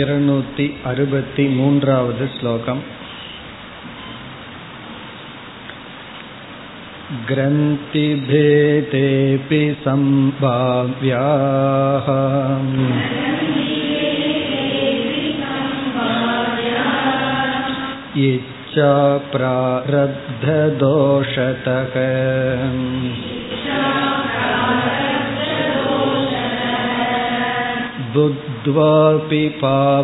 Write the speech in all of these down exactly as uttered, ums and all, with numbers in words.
இருநூத்தி அறுபத்தி மூன்றாவது ஸ்லோகம். கிரந்திபேதேபி சம்பாவ்யாஹ இச்சா ப்ராரப்த தோஷதக புத்வாபி பாபபாகுல்யாத்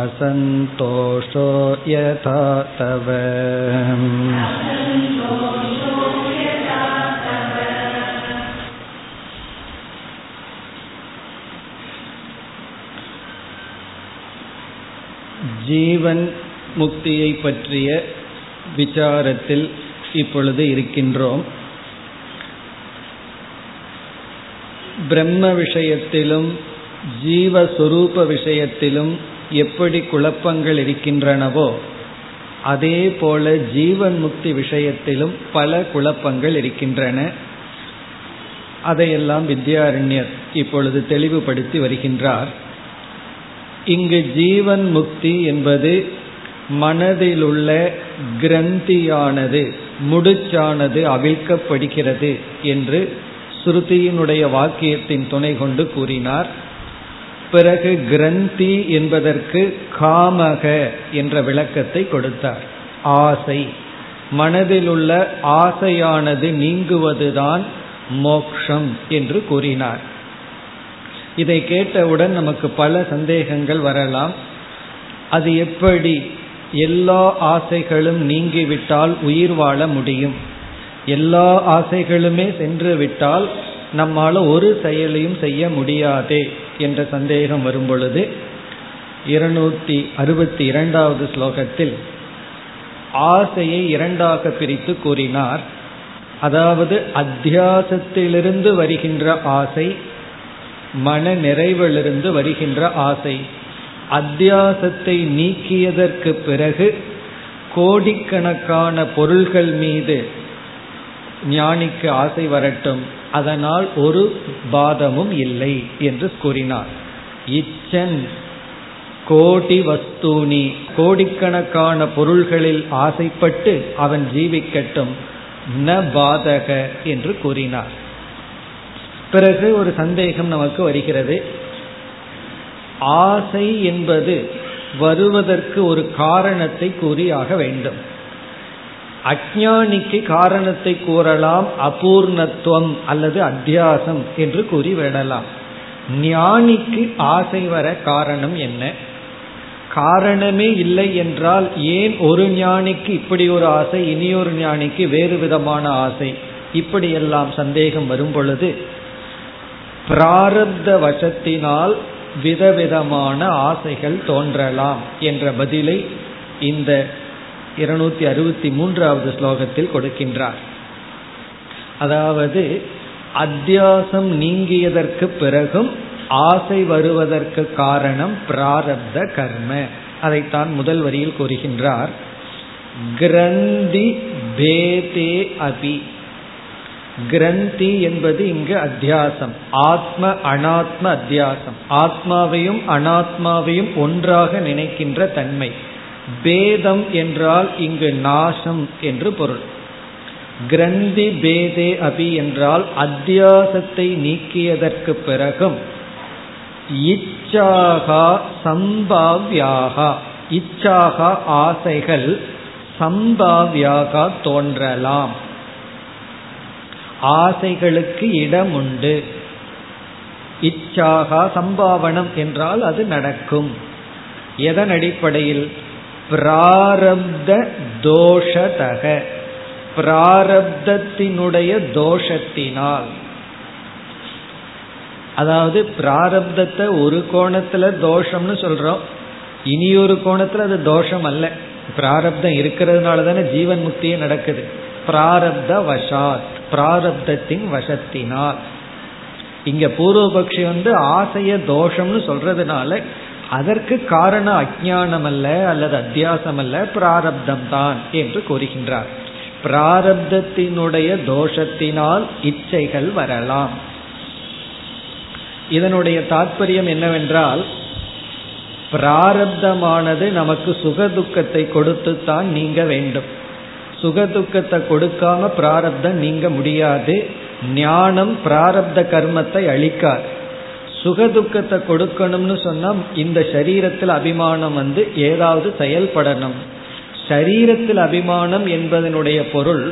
அசந்தோஷோ யதா தவ. ஜீவன் முக்தியை பற்றிய விசாரத்தில் இப்பொழுது இருக்கின்றோம். பிரம்ம விஷயத்திலும் ஜீவஸ்வரூப விஷயத்திலும் எப்படி குழப்பங்கள் இருக்கின்றனவோ அதே போல ஜீவன் முக்தி விஷயத்திலும் பல குழப்பங்கள் இருக்கின்றன. அதையெல்லாம் வித்யாரண்யர் இப்பொழுது தெளிவுபடுத்தி வருகின்றார். இங்கு ஜீவன் முக்தி என்பது மனதிலுள்ள கிரந்தியானது முடிச்சானது அவிழ்க்கப்படுகிறது என்று ஸ்ருதியினுடைய வாக்கியத்தின் துணை கொண்டு கூறினார். பிறகு கிரந்தி என்பதற்கு காமக என்ற விளக்கத்தை கொடுத்தார். ஆசை, மனதிலுள்ள ஆசையானது நீங்குவதுதான் மோக்ஷம் என்று கூறினார். இதை கேட்டவுடன் நமக்கு பல சந்தேகங்கள் வரலாம். அது எப்படி எல்லா ஆசைகளும் நீங்கிவிட்டால் உயிர் வாழ முடியும்? எல்லா ஆசைகளுமே சென்று விட்டால் நம்மால் ஒரு செயலையும் செய்ய முடியாதே என்ற சந்தேகம் வரும் பொழுது இருநூற்றி அறுபத்தி இரண்டாவது ஸ்லோகத்தில் ஆசையை இரண்டாக பிரித்து கூறினார். அதாவது அத்தியாசத்திலிருந்து வருகின்ற ஆசை, மன நிறைவிலிருந்து வருகின்ற ஆசை. அத்தியாசத்தை நீக்கியதற்கு பிறகு கோடிக்கணக்கான பொருள்கள் மீது ஞானிக்கு ஆசை வரட்டும், அதனால் ஒரு பாதமும் இல்லை என்று கூறினார். இச்சன் கோடி வஸ்தூனி, கோடிக்கணக்கான பொருள்களில் ஆசைப்பட்டு அவன் ஜீவிக்கட்டும், ந பாதக என்று கூறினார். பிறகு ஒரு சந்தேகம் நமக்கு வருகிறது. ஆசை என்பது வருவதற்கு ஒரு காரணத்தை கூறியாக வேண்டும். அஞ்ஞானிக்கு காரணத்தை கூறலாம், அபூர்ணத்துவம் அல்லது அத்தியாசம் என்று கூறி விடலாம். ஞானிக்கு ஆசை வர காரணம் என்ன? காரணமே இல்லை என்றால் ஏன் ஒரு ஞானிக்கு இப்படி ஒரு ஆசை, இனியொரு ஞானிக்கு வேறு விதமான ஆசை, இப்படியெல்லாம் சந்தேகம் வரும் பொழுது பிராரப்த வசத்தினால் விதவிதமான ஆசைகள் தோன்றலாம் என்ற பதிலை இந்த இருநூத்தி அறுபத்தி மூன்றாவது ஸ்லோகத்தில் கொடுக்கின்றார். அதாவது அத்தியாசம் நீங்கியதற்கு பிறகும் ஆசை வருவதற்கு காரணம் பிராரப்த கர்ம. அதைத்தான் முதல் வரியில் கூறுகின்றார். கிரந்தி பேதே அபி. கிரந்தி என்பது இங்கு அத்தியாசம், ஆத்ம அனாத்ம அத்தியாசம், ஆத்மாவையும் அனாத்மாவையும் ஒன்றாக நினைக்கின்ற தன்மை. பேதம் என்றால் இங்கு நாசம் என்று பொருள். கிரந்தி பேதே அபி என்றால் அத்தியாசத்தை நீக்கியதற்கு பிறகும் இச்சாகா சம்பாவ்யாகா, இச்சாகா ஆசைகள், சம்பாவ்யாகா தோன்றலாம், ஆசைகளுக்கு இடமுண்டு. இச்சாகா சம்பாவனம் என்றால் அது நடக்கும். எதன் அடிப்படையில்? பிராரப்த தோஷதக, பிராரப்தத்தினுடைய தோஷத்தினால். அதாவது பிராரப்தத்தை ஒரு கோணத்துல தோஷம்னு சொல்றோம், இனி ஒரு கோணத்துல அது தோஷம் அல்ல. பிராரப்தம் இருக்கிறதுனால தானே ஜீவன் முக்தியே நடக்குது. பிராரப்த வசாத், பிராரப்தத்தின் வசத்தினால். இங்க பூர்வபக்ஷி வந்து ஆசைய தோஷம்னு சொல்றதுனால அதற்கு காரணம் அஜ்ஞானம் அல்ல அல்லது அத்தியாசம் அல்ல, பிராரப்தம் தான் என்று கூறுகின்றார். பிராரப்தத்தினுடைய தோஷத்தினால் இச்சைகள் வரலாம். இதனுடைய தாற்பயம் என்னவென்றால், பிராரப்தமானது நமக்கு சுகதுக்கத்தை கொடுத்துத்தான் நீங்க வேண்டும். சுகதுக்கத்தை கொடுக்காம பிராரப்தம் நீங்க முடியாது. ஞானம் பிராரப்த கர்மத்தை அழிக்காது. சுகதுக்கத்தை கொடுக்கணும்னு சொன்னா இந்த சரீரத்தில் அபிமானம் வந்து ஏதாவது செயல்படணும். சரீரத்தில் அபிமானம் என்பதனுடைய பொருள்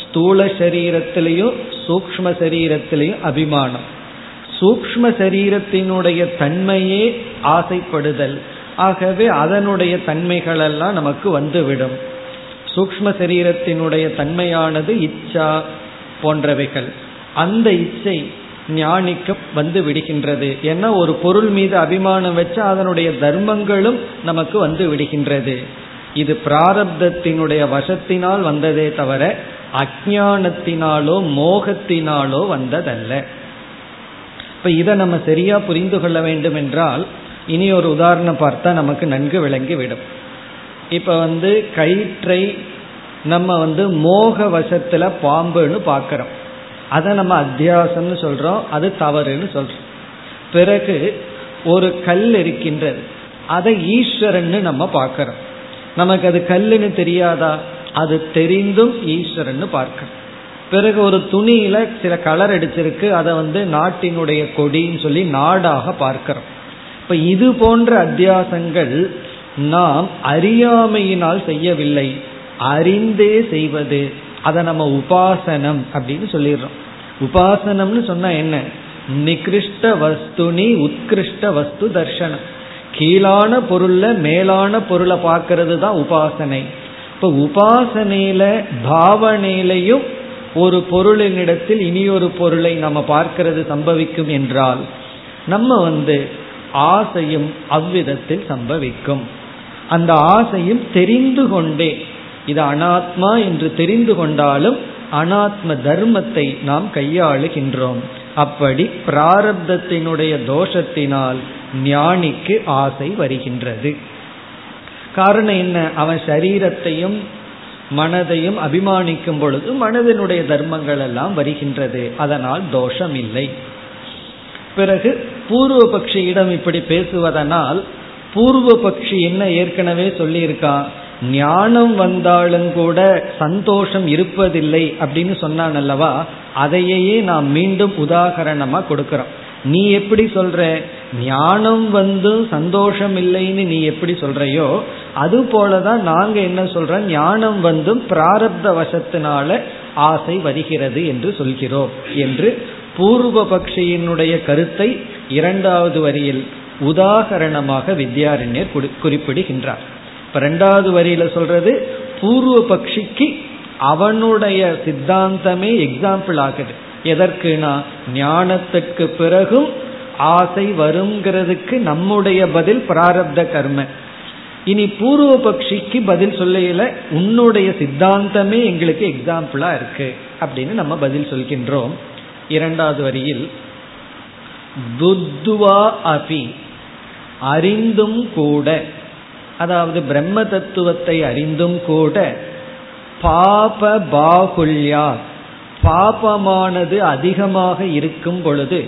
ஸ்தூல சரீரத்திலையும் சூக்ஷ்ம சரீரத்திலையும் அபிமானம். சூக்ஷ்ம சரீரத்தினுடைய தன்மையே ஆசைப்படுதல். ஆகவே அதனுடைய தன்மைகளெல்லாம் நமக்கு வந்துவிடும். சூக்ஷ்ம சரீரத்தினுடைய தன்மையானது இச்சா போன்றவைகள். அந்த இச்சை ஞானிக்கு வந்து விடுகின்றது. ஏன்னா ஒரு பொருள் மீது அபிமானம் வச்சா அதனுடைய தர்மங்களும் நமக்கு வந்து விடுகின்றது. இது பிராரப்தத்தினுடைய வசத்தினால் வந்ததே தவிர அஜானத்தினாலோ மோகத்தினாலோ வந்ததல்ல. இப்ப இதை நம்ம சரியா புரிந்து கொள்ள வேண்டும் என்றால் இனி ஒரு உதாரணம் பார்த்தா நமக்கு நன்கு விளங்கிவிடும். இப்ப வந்து கயிற்றை நம்ம வந்து மோக வசத்துல பாம்புன்னு பார்க்கிறோம். அதை நம்ம அத்தியாசம்னு சொல்றோம், அது தவறுன்னு சொல்றோம். பிறகு ஒரு கல் இருக்கின்றது, அதை ஈஸ்வரன்னு நம்ம பார்க்கிறோம். நமக்கு அது கல்லுன்னு தெரியாதா? அது தெரிந்தும் ஈஸ்வரன்னு பார்க்கிறோம். பிறகு ஒரு துணியில சில கலர் அடிச்சிருக்கு, அதை வந்து நாட்டினுடைய கொடின்னு சொல்லி நாடாக பார்க்கிறோம். இப்ப இது போன்ற அத்தியாசங்கள் நாம் அறியாமையினால் செய்யவில்லை, அறிந்தே செய்வது. அதை நம்ம உபாசனம் அப்படின்னு சொல்லிடுறோம். உபாசனம்னு சொன்னா என்ன? நிகிருஷ்ட வஸ்துனி உத்கிருஷ்ட வஸ்து தர்சனம். கீழான பொருள்ல மேலான பொருளை பார்க்கறது தான் உபாசனை. இப்போ உபாசனையில பாவனையிலையும் ஒரு பொருளினிடத்தில் இனியொரு பொருளை நம்ம பார்க்கறது சம்பவிக்கும் என்றால் நம்ம வந்து ஆசையும் அவ்விதத்தில் சம்பவிக்கும். அந்த ஆசையும் தெரிந்து கொண்டே, இது அனாத்மா என்று தெரிந்து கொண்டாலும் அனாத்ம தர்மத்தை நாம் கையாளுகின்றோம். அப்படி பிராரப்தத்தினுடைய தோஷத்தினால் ஞானிக்கு ஆசை வருகின்றது. காரணம் என்ன? அவன் சரீரத்தையும் மனதையும் அபிமானிக்கும் பொழுது மனதினுடைய தர்மங்கள் எல்லாம் வருகின்றது. அதனால் தோஷம் இல்லை. பிறகு பூர்வ பட்சியிடம் இப்படி பேசுவதனால் பூர்வ பட்சி என்ன ஏற்கனவே சொல்லியிருக்கான், ஞானம் வந்தாலும் கூட சந்தோஷம் இருப்பதில்லை அப்படின்னு சொன்னான் அல்லவா? அதையே நாம் மீண்டும் உதாகரணமா கொடுக்கிறோம். நீ எப்படி சொல்ற, ஞானம் வந்து சந்தோஷம் இல்லைன்னு நீ எப்படி சொல்றையோ அது போலதான் நாங்க என்ன சொல்றோம், ஞானம் வந்தும் பிராரப்த வசத்தினால ஆசை வருகிறது என்று சொல்கிறோம் என்று பூர்வ பக்ஷியினுடைய கருத்தை இரண்டாவது வரியில் உதாகரணமாக வித்யாரண்யர் குறிப்பிடுகின்றார். இப்ப இரண்டாவது வரியில சொல்றது பூர்வ பக்ஷிக்கு அவனுடைய சித்தாந்தமே எக்ஸாம்பிள் ஆகுது. எதற்குனா ஞானத்துக்கு பிறகும் ஆசை வருங்கிறதுக்கு நம்முடைய பதில் பிராரப்த கர்ம. இனி பூர்வ பக்ஷிக்கு பதில் சொல்லையில உன்னுடைய சித்தாந்தமே எங்களுக்கு எக்ஸாம்பிளா இருக்கு அப்படின்னு நம்ம பதில் சொல்கின்றோம். இரண்டாவது வரியில் புத்வா அபி, அறிந்தும் கூட, அதாவது பிரம்ம தத்துவத்தை அறிந்தும் கூட, பாப பாகுல்யா, பாபமானது அதிகமாக இருக்கும் பொழுது,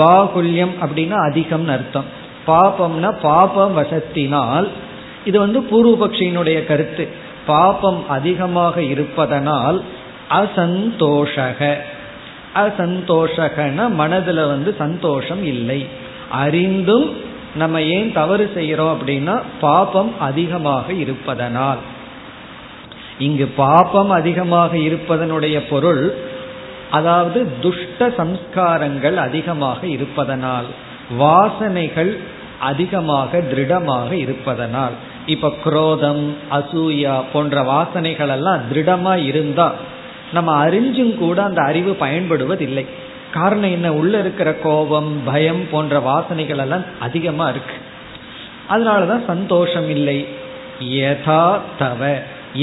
பாகுல்யம் அப்படின்னா அதிகம் அர்த்தம், பாபம்னா பாப வசத்தினால், இது வந்து பூர்வபக்ஷியினுடைய கருத்து, பாபம் அதிகமாக இருப்பதனால் அசந்தோஷக, அசந்தோஷகன மனதுல வந்து சந்தோஷம் இல்லை. அறிந்தும் நம்ம ஏன் தவறு செய்கிறோம் அப்படின்னா பாபம் அதிகமாக இருப்பதனால். இங்கு பாபம் அதிகமாக இருப்பதனுடைய பொருள் அதாவது துஷ்ட சம்ஸ்காரங்கள் அதிகமாக இருப்பதனால், வாசனைகள் அதிகமாக திருடமாக இருப்பதனால். இப்ப குரோதம், அசூயா போன்ற வாசனைகள் எல்லாம் திருடமா இருந்தா நம்ம அறிஞ்சும் கூட அந்த அறிவு பயன்படுவதில்லை. காரணம் என்ன? உள்ள இருக்கிற கோபம், பயம் போன்ற வாசனைகள் எல்லாம் அதிகமா இருக்கு. அதனாலதான் சந்தோஷம் இல்லை. யதா தவ,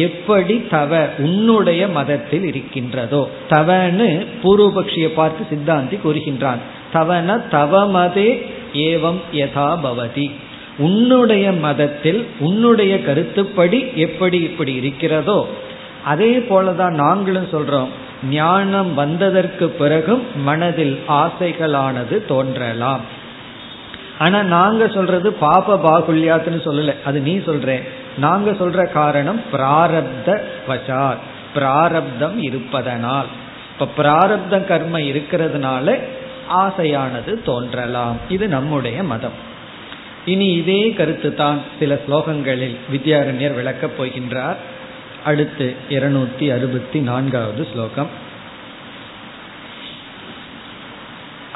எப்படி தவ உன்னுடைய மதத்தில் இருக்கின்றதோ, தவன்னு பூர்வபக்ஷியை பார்த்து சித்தாந்தி கூறுகின்றான். தவன தவ மதே ஏவம் யதா பவதி, உன்னுடைய மதத்தில் உன்னுடைய கருத்துப்படி எப்படி இப்படி இருக்கிறதோ அதே போலதான் நாங்களும் சொல்றோம், ஞானம் வந்ததற்கு பிறகும் மனதில் ஆசைகளானது தோன்றலாம். ஆனா நாங்க சொல்றது பாப பாகுல்யாத்துன்னு சொல்லல, அது நீ சொல்ற. நாங்க சொல்ற காரணம் பிராரப்த வசாத், பிராரப்தம் இருப்பதனால். இப்ப பிராரப்த கர்ம இருக்கிறதுனால ஆசையானது தோன்றலாம். இது நம்முடைய மதம். இனி இதே கருத்து தான் சில ஸ்லோகங்களில் வித்யாரண்யர் விளக்கப் போகின்றார். அடுத்து இருநூத்தி அறுபத்தி நான்காவது ஸ்லோகம்.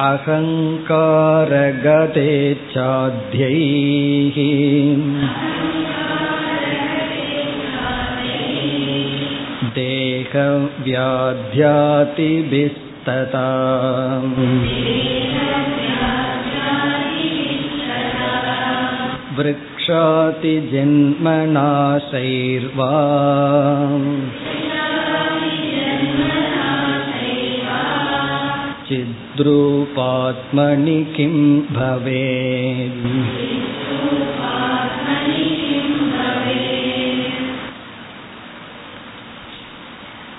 அகங்காரகதேச்சாத்யைஹி தேகவ்யாத்யாதிபிஸ்ததா விருக்ஷாதி ஜன்மநாசைர்வா சித்ரூபாத்மனி கிம் பவேத்.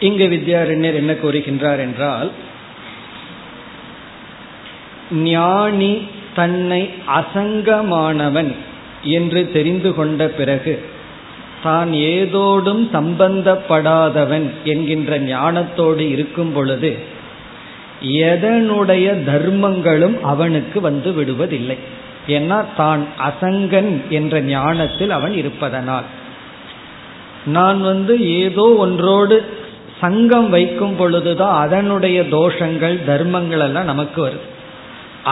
இங்கு வித்யாரண்யர் என்ன கூறுகின்றார் என்றால், ஞானி தன்னை அசங்கமானவன் என்று தெரிந்து கொண்ட பிறகு தான் ஏதோடும் சம்பந்தப்படாதவன் என்கின்ற ஞானத்தோடு இருக்கும் பொழுது எதனுடைய தர்மங்களும் அவனுக்கு வந்து விடுவதில்லை. ஏன்னா தான் அசங்கன் என்ற ஞானத்தில் அவன் இருப்பதனால். நான் வந்து ஏதோ ஒன்றோடு சங்கம் வைக்கும் பொழுதுதான் அதனுடைய தோஷங்கள் தர்மங்கள் எல்லாம் நமக்கு வருது.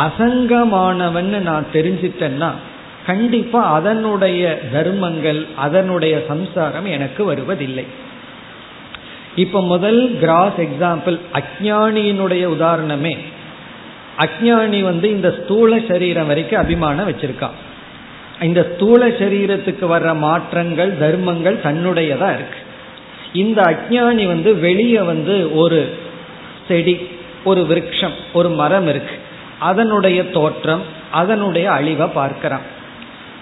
அசங்கமானவன் நான் தெரிஞ்சிட்டேன்னா கண்டிப்பா அதனுடைய தர்மங்கள் அதனுடைய சம்சாரம் எனக்கு வருவதில்லை. இப்ப முதல் கிராஸ் எக்ஸாம்பிள் அஞ்ஞானியினுடைய உதாரணமே. அஞ்ஞானி வந்து இந்த ஸ்தூல சரீரம் வரைக்கும் அபிமானம் வச்சிருக்கான். இந்த ஸ்தூல சரீரத்துக்கு வர்ற மாற்றங்கள் தர்மங்கள் தன்னுடையதா இருக்கு. இந்த அஞ்ஞானி வந்து வெளியே வந்து ஒரு செடி, ஒரு விருட்சம், ஒரு மரம் இருக்கு, அதனுடைய தோற்றம் அதனுடைய அழிவை பார்க்கிறான்.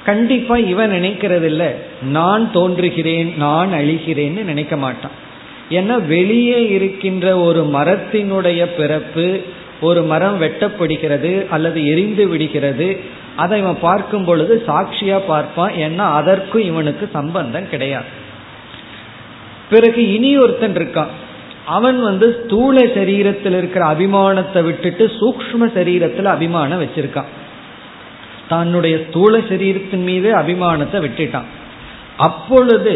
கண்டிப்பா இவன் நினைக்கிறதில்ல நான் தோன்றுகிறேன் நான் அழிகிறேன்னு நினைக்க மாட்டான். ஏன்னா வெளியே இருக்கின்ற ஒரு மரத்தினுடைய பிறப்பு, ஒரு மரம் வெட்டப்படுகிறது அல்லது எரிந்து விடுகிறது, அதை இவன் பார்க்கும் பொழுது சாட்சியா பார்ப்பான். ஏன்னா அதற்கும் இவனுக்கு சம்பந்தம் கிடையாது. பிறகு இனி ஒருத்தன் இருக்கான், அவன் வந்து ஸ்தூல சரீரத்தில் இருக்கிற அபிமானத்தை விட்டுட்டு சூக்ஷ்ம சரீரத்தில் அபிமானம் வச்சிருக்கான். தன்னுடைய ஸ்தூல சரீரத்தின் மீது அபிமானத்தை விட்டுட்டான். அப்பொழுது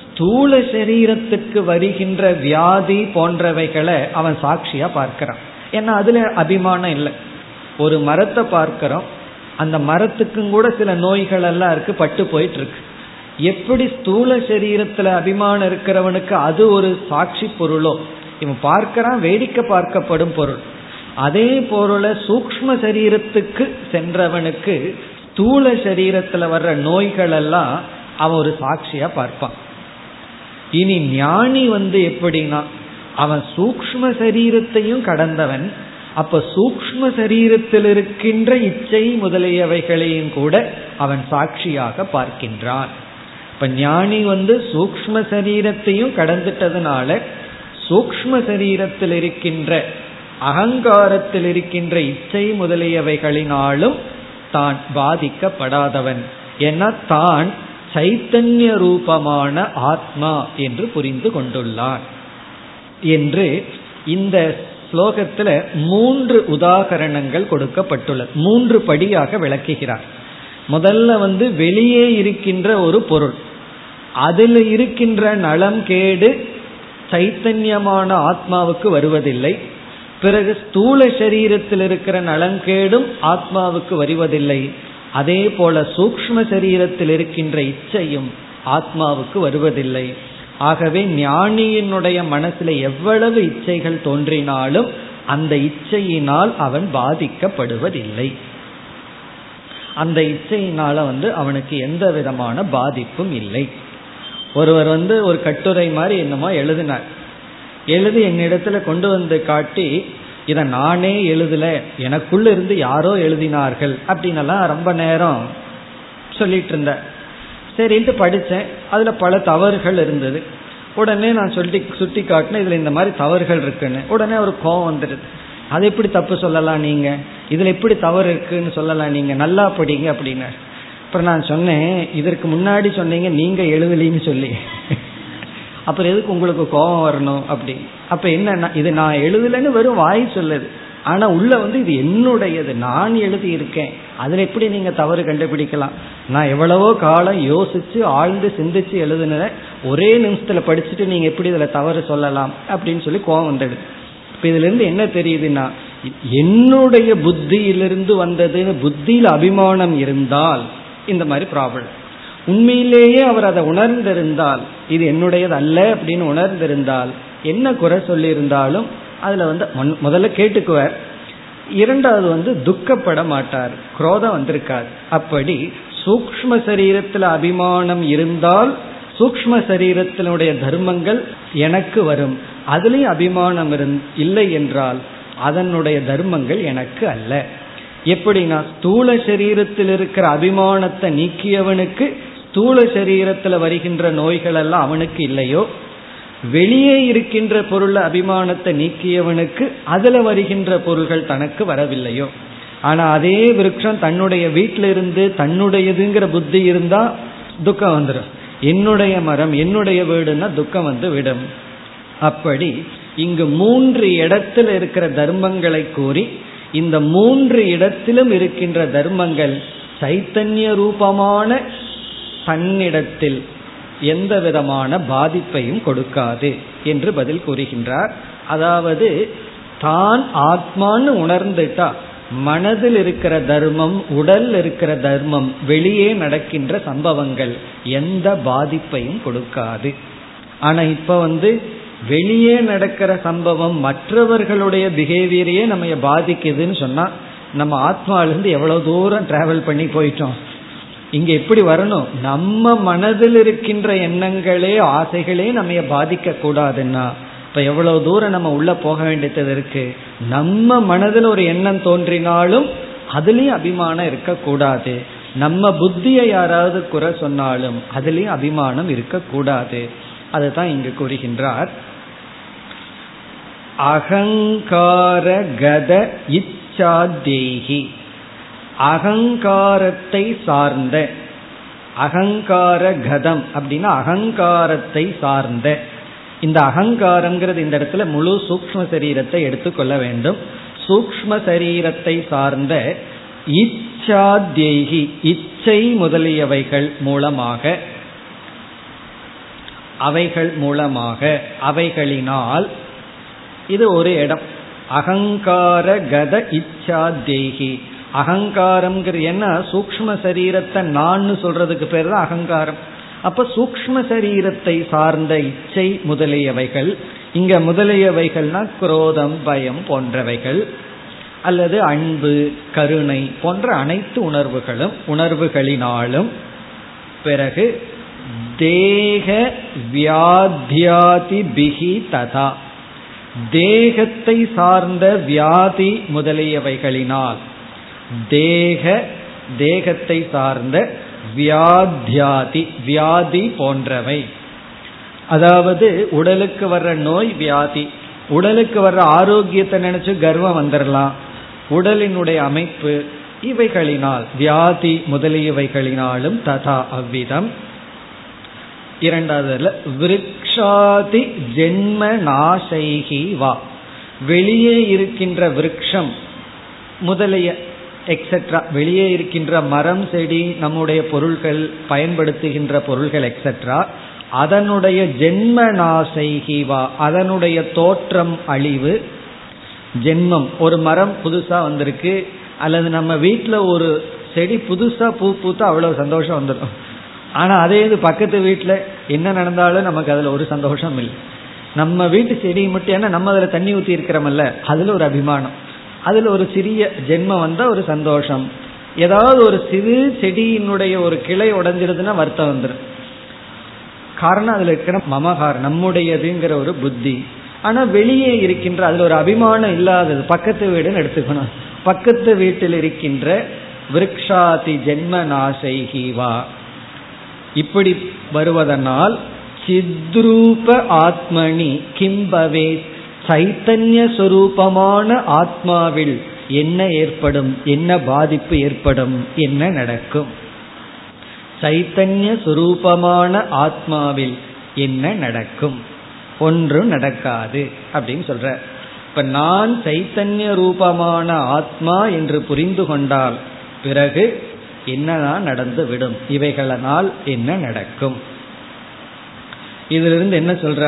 ஸ்தூல சரீரத்துக்கு வருகின்ற வியாதி போன்றவைகளை அவன் சாட்சியா பார்க்கிறான். ஏன்னா அதுல அபிமானம் இல்லை. ஒரு மரத்தை பார்க்கிறோம், அந்த மரத்துக்கும் கூட சில நோய்கள் எல்லாம் இருக்கு, பட்டு போயிட்டு இருக்கு. எப்படி ஸ்தூல சரீரத்துல அபிமானம் இருக்கிறவனுக்கு அது ஒரு சாட்சி பொருளோ, இவன் பார்க்கிறான் வேடிக்கை பார்க்கப்படும் பொருள், அதே பொருளை சூக்ஷ்ம சரீரத்துக்கு சென்றவனுக்கு ஸ்தூல சரீரத்துல வர்ற நோய்கள் எல்லாம் அவன் ஒரு சாட்சியா பார்ப்பான். இனி ஞானி வந்து எப்படின்னா அவன் சூக்ஷ்ம சரீரத்தையும் கடந்தவன். அப்ப சூக்ஷ்ம சரீரத்தில் இருக்கின்ற இச்சை முதலியவைகளையும் கூட அவன் சாட்சியாக பார்க்கின்றான். இப்ப ஞானி வந்து சூக்ஷ்ம சரீரத்தையும் கடந்துட்டதுனால சூக்ஷ்ம சரீரத்தில் இருக்கின்ற அகங்காரத்தில் இருக்கின்ற இச்சை முதலியவைகளினாலும் தான் பாதிக்கப்படாதவன். ஏன்னா தான் சைத்தன்ய ரூபமான ஆத்மா என்று புரிந்து கொண்டுள்ளான் என்று இந்த ஸ்லோகத்துல மூன்று உதாகரணங்கள் கொடுக்கப்பட்டுள்ளது. மூன்று படியாக விளக்குகிறார். முதல்ல வந்து வெளியே இருக்கின்ற ஒரு பொருள், அதில் இருக்கின்ற நலம் கேடு சைத்தன்யமான ஆத்மாவுக்கு வருவதில்லை. பிறகு ஸ்தூல சரீரத்தில் இருக்கிற நலம் கேடும் ஆத்மாவுக்கு வருவதில்லை. அதே போல சூக்ஷ்ம சரீரத்தில் இருக்கின்ற இச்சையும் ஆத்மாவுக்கு வருவதில்லை. ஆகவே ஞானியினுடைய மனசுல எவ்வளவு இச்சைகள் தோன்றினாலும் அந்த இச்சையினால் அவன் பாதிக்கப்படுவதில்லை. அந்த இச்சையினால வந்து அவனுக்கு எந்த விதமான பாதிப்பும் இல்லை. ஒருவர் வந்து ஒரு கட்டுரை மாதிரி என்னமோ எழுதினார், எழுதி என்னிடத்துல கொண்டு வந்து காட்டி, இதை நானே எழுதல, எனக்குள்ள இருந்து யாரோ எழுதினார்கள் அப்படின்னெல்லாம் ரொம்ப நேரம் சொல்லிட்டு இருந்தார். சரின்ட்டு படித்தேன், அதில் பல தவறுகள் இருந்தது. உடனே நான் சொல்லி சுட்டி காட்டினேன் இதுல இந்த மாதிரி தவறுகள் இருக்குன்னு. உடனே ஒரு கோபம் வந்துடுது, அது எப்படி தப்பு சொல்லலாம் நீங்க, இதுல எப்படி தவறு இருக்குன்னு சொல்லலாம் நீங்க, நல்லா படிங்க அப்படின்னு. அப்புறம் நான் சொன்னேன், இதற்கு முன்னாடி சொன்னீங்க நீங்க எழுதலீன்னு சொல்லி, அப்புறம் எதுக்கு உங்களுக்கு கோபம் வரணும் அப்படி. அப்ப என்ன, இது நான் எழுதலன்னு வெறும் வாய் சொல்லுது, ஆனா உள்ள வந்து இது என்னுடையது, நான் எழுதி இருக்கேன், அதுல எப்படி நீங்க தவறு கண்டுபிடிக்கலாம். நான் எவ்வளவோ காலம் யோசிச்சு ஆழ்ந்து சிந்திச்சு எழுதுன, ஒரே நிமிஷத்துல படிச்சுட்டு நீங்க எப்படி இதுல தவறு சொல்லலாம் அப்படின்னு சொல்லி கோபம் வந்துடுது. இப்ப இதுல இருந்து என்ன தெரியுதுன்னா, என்னுடைய புத்தியிலிருந்து வந்ததுன்னு புத்தியில அபிமானம் இருந்தால் இந்த மாதிரி ப்ராப்ளம். உண்மையிலேயே அவர் அதை உணர்ந்திருந்தால், இது என்னுடையது அல்ல அப்படின்னு உணர்ந்திருந்தால், என்ன குறை சொல்லியிருந்தாலும் அதுல வந்து முதல்ல கேட்டுக்குவார், இரண்டாவது வந்து துக்கப்பட மாட்டார், குரோதம் வந்திருக்காது. அப்படி சூக்ம சரீரத்துல அபிமானம் இருந்தால் சூக்ம சரீரத்தினுடைய தர்மங்கள் எனக்கு வரும், அதுலயும் அபிமானம் இல்லை என்றால் அதனுடைய தர்மங்கள் எனக்கு அல்ல. எப்படின்னா, ஸ்தூல சரீரத்தில் இருக்கிற அபிமானத்தை நீக்கியவனுக்கு ஸ்தூல சரீரத்துல வருகின்ற நோய்கள் எல்லாம் அவனுக்கு இல்லையோ, வெளியே இருக்கின்ற பொருள் அபிமானத்தை நீக்கியவனுக்கு அதுல வருகின்ற பொருள்கள் தனக்கு வரவில்லையோ. ஆனா அதே விருட்சம் தன்னுடைய வீட்டில இருந்து தன்னுடையதுங்கிற புத்தி இருந்தா துக்கம் வந்துடும், என்னுடைய மரம் என்னுடைய வீடுன்னா துக்கம் வந்து விடும். அப்படி இங்கு மூன்று இடத்துல இருக்கிற தர்மங்களை கூறி, இந்த மூன்று இடத்திலும் இருக்கின்ற தர்மங்கள் சைத்தன்ய ரூபமான தன்னிடத்தில் எந்த விதமான பாதிப்பையும் கொடுக்காது என்று பதில் கூறுகின்றார். அதாவது தான் ஆத்மான்னு உணர்ந்துட்டா மனதில் இருக்கிற தர்மம், உடல் இருக்கிற தர்மம், வெளியே நடக்கின்ற சம்பவங்கள் எந்த பாதிப்பையும் கொடுக்காது. ஆனா இப்ப வந்து வெளியே நடக்கிற சம்பவம் மற்றவர்களுடைய பிஹேவியரையே நம்ம பாதிக்குதுன்னு சொன்னா, நம்ம ஆத்மாவிலிருந்து எவ்வளவு தூரம் டிராவல் பண்ணி போயிட்டோம். இங்க எப்படி வரணும், நம்ம மனதில் இருக்கின்ற எண்ணங்களே ஆசைகளே நம்ம பாதிக்க கூடாதுன்னா இப்ப எவ்வளவு தூரம் நம்ம உள்ள போக வேண்டியது இருக்கு. நம்ம மனதில் ஒரு எண்ணம் தோன்றினாலும் அதுலயும் அபிமானம் இருக்கக்கூடாது, நம்ம புத்தியை யாராவது குறை சொன்னாலும் அதுலயும் அபிமானம் இருக்கக்கூடாது. அதுதான் இங்கு கூறுகின்றார். அகங்கார கத இச்சாத்யேகி, அகங்காரத்தை சார்ந்த, அகங்கார கதம் அப்படின்னா அகங்காரத்தை சார்ந்த. இந்த அகங்காரங்கிறது இந்த இடத்துல முழு சூக்ம சரீரத்தை எடுத்துக்கொள்ள வேண்டும். சூக்ம சரீரத்தை சார்ந்த இச்சாத்யேகி, இச்சை முதலியவைகள் மூலமாக, அவைகள் மூலமாக, அவைகளினால். இது ஒரு இடம், அகங்கார கத இச்சாத்யேகி. அகங்காரம் என்ன, சூக்ம சரீரத்தை நான் சொல்றதுக்கு பேர் தான் அகங்காரம். அப்ப சூக்ம சரீரத்தை சார்ந்த இச்சை முதலியவைகள், இங்க முதலியவைகள்னா குரோதம், பயம் போன்றவைகள், அல்லது அன்பு, கருணை போன்ற அனைத்து உணர்வுகளும், உணர்வுகளினாலும். பிறகு தேக வியாத்யாதி பிஹி ததா, தேகத்தை சார்ந்த வியாதி முதலியவைகளினால், தேக தேகத்தை சார்ந்த வியாத்யாதி, வியாதி போன்றவை. அதாவது உடலுக்கு வர்ற நோய் வியாதி, உடலுக்கு வர்ற ஆரோக்கியத்தை நினைச்சு கர்வம் வந்துடலாம், உடலினுடைய அமைப்பு, இவைகளினால் வியாதி முதலியவைகளினாலும். ததா அவ்விதம். இரண்டாவது விருக்ஷாதி ஜென்ம நாசைகி வா, வெளியே இருக்கின்ற விருட்சம் முதலிய எக்ஸெட்ரா, வெளியே இருக்கின்ற மரம், செடி, நம்முடைய பொருள்கள், பயன்படுத்துகின்ற பொருள்கள் எக்ஸெட்ரா, அதனுடைய ஜென்ம நாசைகி வா, அதனுடைய தோற்றம் அழிவு. ஜென்மம், ஒரு மரம் புதுசா வந்திருக்கு, அல்லது நம்ம வீட்டுல ஒரு செடி புதுசா பூ பூத்தா அவ்வளவு சந்தோஷம் வந்துடும். ஆனா அதே இது பக்கத்து வீட்டுல என்ன நடந்தாலும் நமக்கு அதுல ஒரு சந்தோஷம் இல்லை. நம்ம வீட்டு செடி மட்டும், ஏன்னா நம்ம அதுல தண்ணி ஊத்தி இருக்கிறோம்ல, அதுல ஒரு அபிமானம், அதுல ஒரு சிறிய ஜென்மம் வந்தா ஒரு சந்தோஷம். ஏதாவது ஒரு சிறு செடியினுடைய ஒரு கிளை உடைஞ்சிடுதுன்னா வருத்தம் வந்துடும். காரணம் அதுல இருக்கிற மமகாரம், நம்முடையதுங்கிற ஒரு புத்தி. ஆனா வெளியே இருக்கின்ற அதுல ஒரு அபிமானம் இல்லாதது, பக்கத்து வீடுன்னு எடுத்துக்கணும், பக்கத்து வீட்டில் இருக்கின்ற விருக்ஷாதி ஜென்ம நாசைகி வா, இப்படி வருவதனால் சித்ரூப ஆத்மனி கிம்பவே, சைத்தன்ய சொரூபமான ஆத்மாவில் என்ன ஏற்படும், என்ன பாதிப்பு ஏற்படும், என்ன நடக்கும், சைத்தன்ய சொரூபமான ஆத்மாவில் என்ன நடக்கும்? ஒன்று நடக்காது அப்படின்னு சொல்ற. இப்ப நான் சைத்தன்ய ரூபமான ஆத்மா என்று புரிந்து கொண்டால் பிறகு என்னதான் நடந்துவிடும், இவைகளால் என்ன நடக்கும்? இதிலிருந்து என்ன சொல்ற,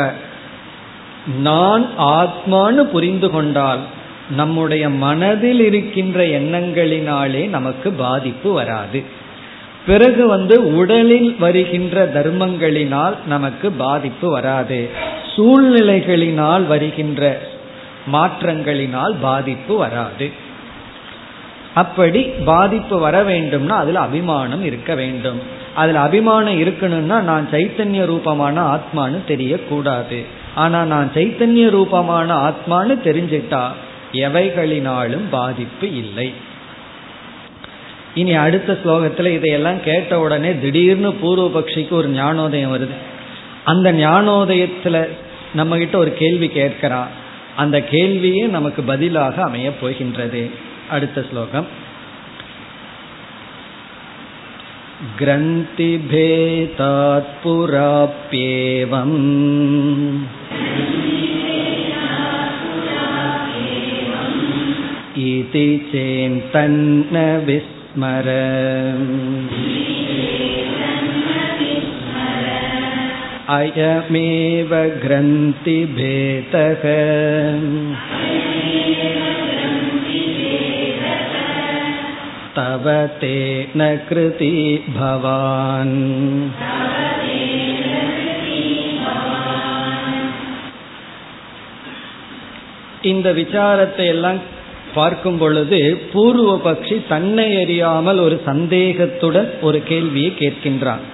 நான் ஆத்மானு புரிந்து கொண்டால் நம்முடைய மனதில் இருக்கின்ற எண்ணங்களினாலே நமக்கு பாதிப்பு வராது. பிறகு வந்து உடலில் வருகின்ற தர்மங்களினால் நமக்கு பாதிப்பு வராது, சூழ்நிலைகளினால் வருகின்ற மாற்றங்களினால் பாதிப்பு வராது. அப்படி பாதிப்பு வர வேண்டும்னா அதுல அபிமானம் இருக்க வேண்டும். அதுல அபிமானம் இருக்கணும்னா நான் சைத்தன்ய ரூபமான ஆத்மானு தெரியக்கூடாது. ஆனா நான் சைத்தன்ய ரூபமான ஆத்மானு தெரிஞ்சிட்டா எவைகளினாலும் பாதிப்பு இல்லை. இனி அடுத்த ஸ்லோகத்துல இதையெல்லாம் கேட்ட உடனே திடீர்னு பூர்வபக்ஷிக்கு ஒரு ஞானோதயம் வருது. அந்த ஞானோதயத்துல நம்ம கிட்ட ஒரு கேள்வி கேட்கிறான், அந்த கேள்வியே நமக்கு பதிலாக அமைய போகின்றது. அடுத்த ஸ்லோகம், கிரந்தி பேதாத் புராப்யேவம் இதி சேந்தன்ன விஸ்மர. அயமேவ கிரந்தி பேதக தவ தேன கிருதி பவான். இந்த விசாரத்தை எல்லாம் பார்க்கும் பொழுது பூர்வ பக்ஷி தன்னை அறியாமல் ஒரு சந்தேகத்துடன் ஒரு கேள்வியை கேட்கின்றான்.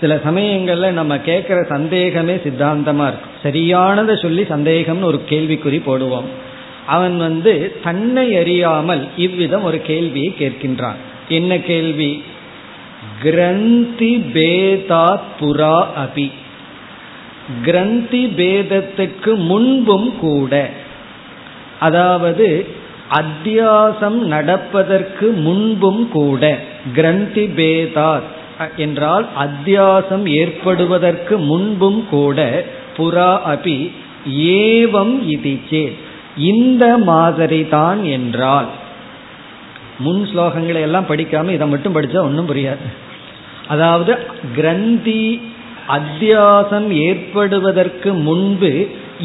சில சமயங்கள்ல நம்ம கேட்கிற சந்தேகமே சித்தாந்தமா இருக்கும். சரியானதை சொல்லி சந்தேகம்னு ஒரு கேள்விக்குறி போடுவோம். அவன் வந்து தன்னை அறியாமல் இவ்விதம் ஒரு கேள்வியை கேட்கின்றான். என்ன கேள்வி? கிரந்தி பேதாத் புரா அபி, கிரந்தி பேதத்துக்கு முன்பும் கூட, அதாவது அத்தியாசம் நடப்பதற்கு முன்பும் கூட, கிரந்தி பேதாத் என்றால் அத்தியாசம் ஏற்படுவதற்கு முன்பும் கூட, புரா அபி ஏவம் இதி சே இந்த மாதிரி தான் என்றால், முன் ஸ்லோகங்களை எல்லாம் படிக்காம இதை மட்டும் படிச்சா ஒன்றும் புரியாது. அதாவது கிரந்தி அத்தியாசம் ஏற்படுவதற்கு முன்பு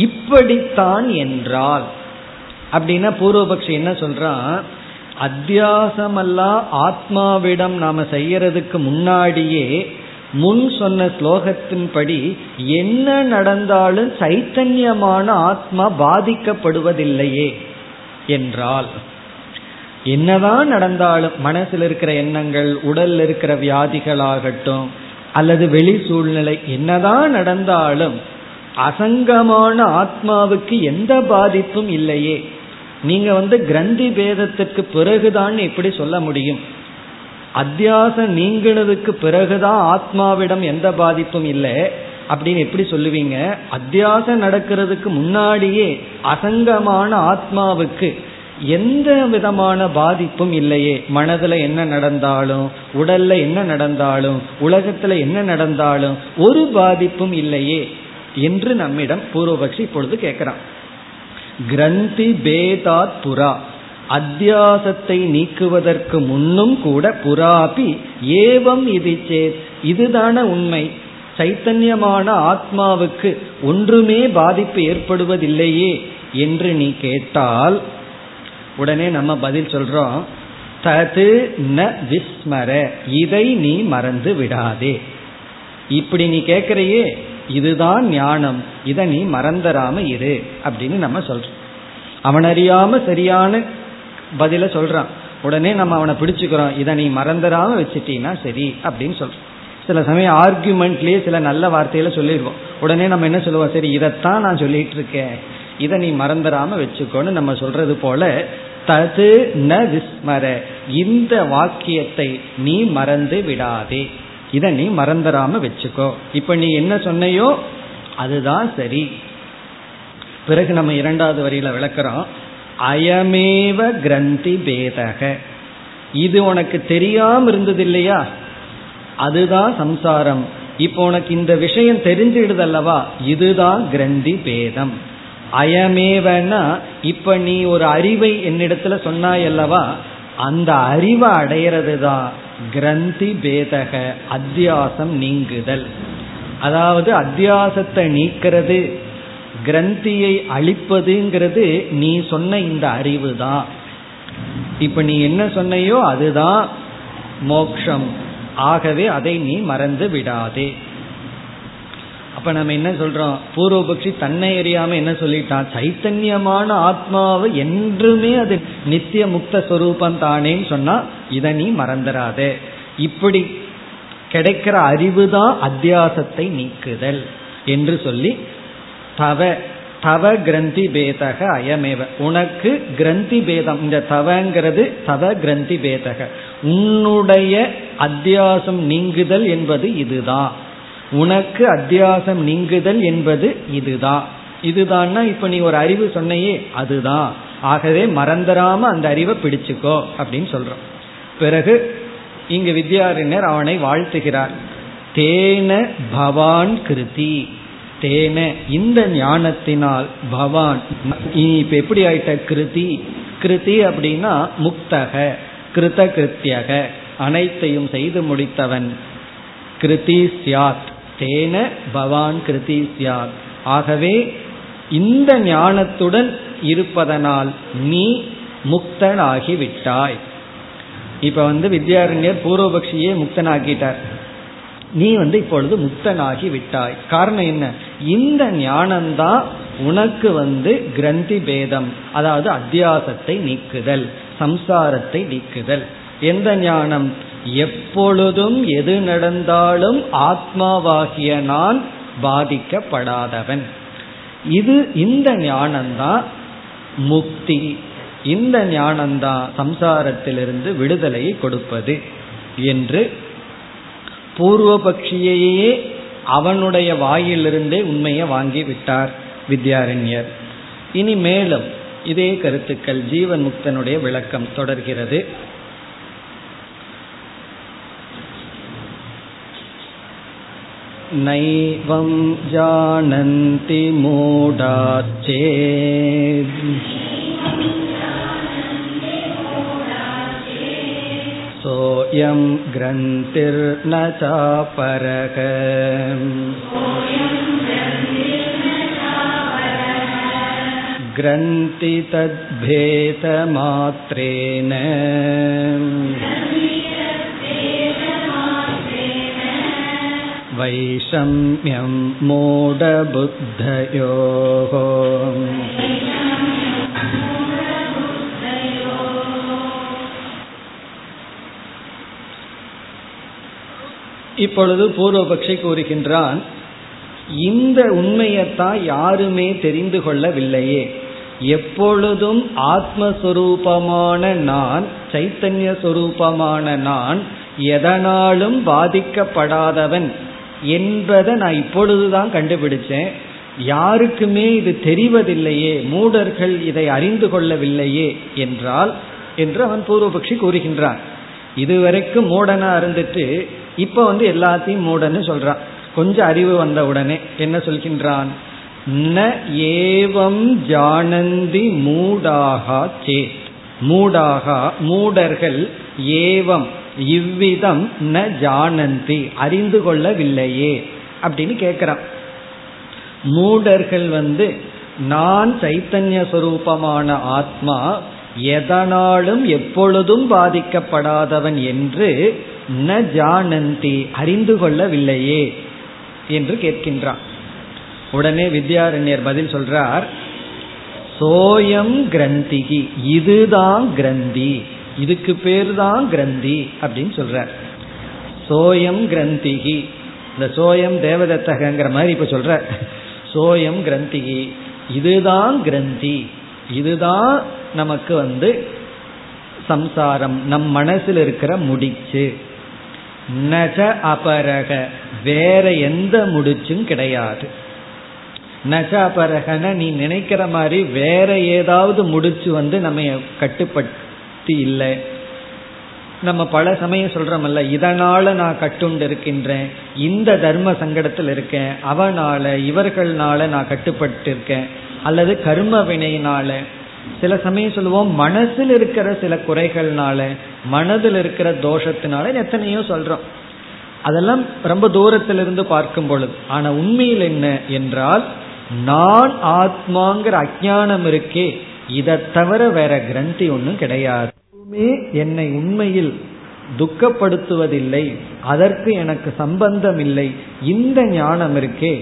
இப்படித்தான் என்றால் அப்படின்னா பூர்வபக்ஷி என்ன சொல்றான், அத்தியாசமெல்லாம் ஆத்மாவிடம் நாம செய்யறதுக்கு முன்னாடியே முன் சொன்ன ஸ்லோகத்தின்படி என்ன நடந்தாலும் சைத்தன்யமான ஆத்மா பாதிக்கப்படுவதில்லையே என்றால், என்னதான் நடந்தாலும் மனசில் இருக்கிற எண்ணங்கள், உடல்ல இருக்கிற வியாதிகளாகட்டும் அல்லது வெளி சூழ்நிலை, என்னதான் நடந்தாலும் அசங்கமான ஆத்மாவுக்கு எந்த பாதிப்பும் இல்லையே. நீங்க வந்து கிரந்தி பேதத்திற்கு பிறகுதான் இப்படி சொல்ல முடியும், அத்தியாசம் நீங்கிறதுக்கு பிறகுதான் ஆத்மாவிடம் எந்த பாதிப்பும் இல்லை அப்படின்னு எப்படி சொல்லுவீங்க? அத்தியாசம் நடக்கிறதுக்கு முன்னாடியே அசங்கமான ஆத்மாவுக்கு எந்த விதமான பாதிப்பும் இல்லையே, மனதுல என்ன நடந்தாலும் உடல்ல என்ன நடந்தாலும் உலகத்துல என்ன நடந்தாலும் ஒரு பாதிப்பும் இல்லையே என்று நம்மிடம் பூர்வபக்ஷி இப்பொழுது கேட்கிறான். கிரந்தி பேதாத் புரா அத்தியாசத்தை நீக்குவதற்கு முன்னும் கூட, புராபி ஏவம் இதி சேத் இதுதான உண்மை, சைத்தன்யமான ஆத்மாவுக்கு ஒன்றுமே பாதிப்பு ஏற்படுவதில்லையே என்று நீ கேட்டால் உடனே நம்ம பதில் சொல்றோம், தது ந விஸ்மர இதை நீ மறந்து விடாதே. இப்படி நீ கேட்கிறையே இதுதான் ஞானம், இதை நீ மறந்துடாம இரு அப்படின்னு நம்ம சொல்றோம். அவனறியாம சரியான பதில சொல்றான், உடனே நம்ம அவனை பிடிச்சுக்கிறோம், இதை நீ மறந்துடாம வச்சுட்டீன்னா சரி அப்படின்னு சொல்றோம். சில சமயம் ஆர்கியூமெண்ட்லயே சில நல்ல வார்த்தையில சொல்லிடுவோம், உடனே நம்ம என்ன சொல்லுவோம், சரி இதைத்தான் நான் சொல்லிட்டு இருக்கேன், இதை நீ மறந்துடாம வச்சுக்கோன்னு நம்ம சொல்றது போல, தது ந விஸ்மர இந்த வாக்கியத்தை நீ மறந்து விடாதே, இத நீ மறந்துடாம வச்சுக்கோ. இப்ப நீ என்ன சொன்னையோ அதுதான் சரி. பிறகு நம்ம இரண்டாவது வரியில விளக்குறோம், அயமேவ கிரந்தி பேதக. இது உனக்கு தெரியாம இருந்தது இல்லையா, அதுதான் சம்சாரம். இப்போ உனக்கு இந்த விஷயம் தெரிஞ்சிடுதல்லவா, இதுதான் கிரந்தி பேதம். அயமேவனா இப்ப நீ ஒரு அறிவை என்னிடத்துல சொன்னாயல்லவா, அந்த அறிவை அடையிறது தான் கிரந்தி பேதக, அத்தியாசம் நீங்குதல். அதாவது அத்தியாசத்தை நீக்கிறது, கிரந்தியை அழிப்பதுங்கிறது நீ சொன்ன இந்த அறிவு தான். இப்ப நீ என்ன சொன்னையோ அதுதான் மோக்ஷம். ஆகவே அதை நீ மறந்து விடாதே. அப்ப நம்ம என்ன சொல்றோம், பூர்வபக்ஷி தன்னை அறியாம என்ன சொல்லிட்டான், சைத்தன்யமான ஆத்மாவை என்றுமே அது நித்திய முக்த ஸ்வரூபம் தானேன்னு சொன்னா இதை நீ மறந்துடாதே. இப்படி கிடைக்கிற அறிவுதான் அத்தியாசத்தை நீக்குதல் என்று சொல்லி, தவ தவ கிரந்தி பேதக அயமேவ, உனக்கு கிரந்தி பேதம். இந்த தவங்கிறது தவ கிரந்தி பேதக, உன்னுடைய அத்தியாசம் நீங்குதல் என்பது இதுதான். உனக்கு அத்தியாசம் நீங்குதல் என்பது இதுதான். இதுதான்னா இப்ப நீ ஒரு அறிவு சொன்னையே அதுதான். ஆகவே மறந்துடாம அந்த அறிவை பிடிச்சுக்கோ அப்படின்னு சொல்றோம். பிறகு இங்கு வித்யாரண்யர் அவனை வாழ்த்துகிறார், தேன பவான் கிருதி, தேன இந்த ஞானத்தினால், பவான் இப்ப எப்படி ஆயிட்ட, கிருதி கிருதி அப்படின்னா முக்தக கிருத கிருத்தியக அனைத்தையும் செய்து முடித்தவன், கிருதி சியாத். தேன பவான் கிருதி சியாத், ஆகவே இந்த ஞானத்துடன் இருப்பதனால் நீ முக்தனாகிவிட்டாய். இப்ப வந்து வித்யாரண்யர் பூர்வபக்ஷியே முக்தனாகிட்டார், நீ வந்து இப்பொழுது முக்தனாகி விட்டாய். காரணம் என்ன, இந்த ஞானம்தான் உனக்கு வந்து கிரந்தி பேதம், அதாவது அத்தியாசத்தை நீக்குதல், சம்சாரத்தை நீக்குதல். எந்த ஞானம், எப்பொழுதும் எது நடந்தாலும் ஆத்மாவாகிய நான் பாதிக்கப்படாதவன். இது இந்த ஞானம்தான் முக்தி, இந்த ஞானம்தான் சம்சாரத்திலிருந்து விடுதலையை கொடுப்பது என்று பூர்வபக்ஷியையே அவனுடைய வாயிலிருந்தே உண்மையை வாங்கி விட்டார் வித்யாரண்யர். இனி மேலும் இதே கருத்துக்கள் ஜீவன் முக்தனுடைய விளக்கம் தொடர்கிறது. நைவம் ஜானந்தி மூடாச்சே சோயம் கிரந்திர் ந சாபரக. கிரந்தி தத்பேத மாத்ரேன வைஷம்யம் மூட புத்தயோஹ. இப்பொழுது பூர்வபக்ஷி கூறுகின்றான், இந்த உண்மையத்தான் யாருமே தெரிந்து கொள்ளவில்லையே, எப்பொழுதும் ஆத்மஸ்வரூபமான நான், சைத்தன்ய சொரூபமான நான் எதனாலும் பாதிக்கப்படாதவன் என்பதை நான் இப்பொழுதுதான் கண்டுபிடிச்சேன். யாருக்குமே இது தெரிவதில்லையே, மூடர்கள் இதை அறிந்து கொள்ளவில்லையே என்றால் என்று அவன் பூர்வபக்ஷி கூறுகின்றான். இதுவரைக்கும் மூடனா இருந்துட்டு இப்ப வந்து எல்லாத்தையும் மூடன்னு சொல்றான். கொஞ்சம் அறிவு வந்த உடனே என்ன சொல்கின்றான், ந ஏவம் ஜானந்தி மூடாகா சேத். மூடாகா மூடர்கள், ஏவம் இவ்விதம், ந ஜானந்தி அறிந்து கொள்ளவில்லையே அப்படின்னு கேட்கிறான். மூடர்கள் வந்து நான் சைத்தன்ய சொரூபமான ஆத்மா எதனாலும் எப்பொழுதும் பாதிக்கப்படாதவன் என்று ந ஜானந்தி அறிந்து கொள்ளவில்லையே என்று கேட்கின்றான். உடனே வித்யாரண்யர் பதில் சொல்றார், சோயம் கிரந்திகி, இதுதான் கிரந்தி, இதுக்கு பேர் தான் கிரந்தி அப்படின்னு சொல்றார். சோயம் கிரந்திகி, இந்த சோயம் தேவதத்தகங்கிற மாதிரி இப்ப சொல்ற, சோயம் கிரந்திகி இதுதான் கிரந்தி, இதுதான் நமக்கு வந்து சம்சாரம், நம் மனசில் இருக்கிற முடிச்சு. நஜ அபரக வேற எந்த முடிச்சும் கிடையாது. நஜ அபரகன நீ நினைக்கிற மாதிரி வேற ஏதாவது முடிச்சு வந்து நம்ம கட்டுப்பட்டு இல்லை. நம்ம பல சமயம் சொல்றோம்ல, இதனால நான் கட்டுண்டு இருக்கின்றேன், இந்த தர்ம சங்கடத்தில் இருக்கேன், அவனால இவர்களால நான் கட்டுப்பட்டு இருக்கேன், அல்லது கர்ம வினையினால. சில சமயம் சொல்லுவோம் மனசில் இருக்கிற சில குறைகள்னால, மனதில் இருக்கிற தோஷத்தினால எத்தனையோ சொல்றோம். அதெல்லாம் ரொம்ப தூரத்திலிருந்து பார்க்கும் பொழுது, ஆனா உண்மையில் என்ன என்றால், நான் ஆத்மாங்கிற அஜானம் இருக்கே, இதை தவிர வேற கிரந்தி ஒன்றும் கிடையாது. என்னை உண்மையில் துக்கப்படுத்துவதில்லை, அதற்கு எனக்கு சம்பந்தம் இல்லை, இந்த ஞானம் இருக்கே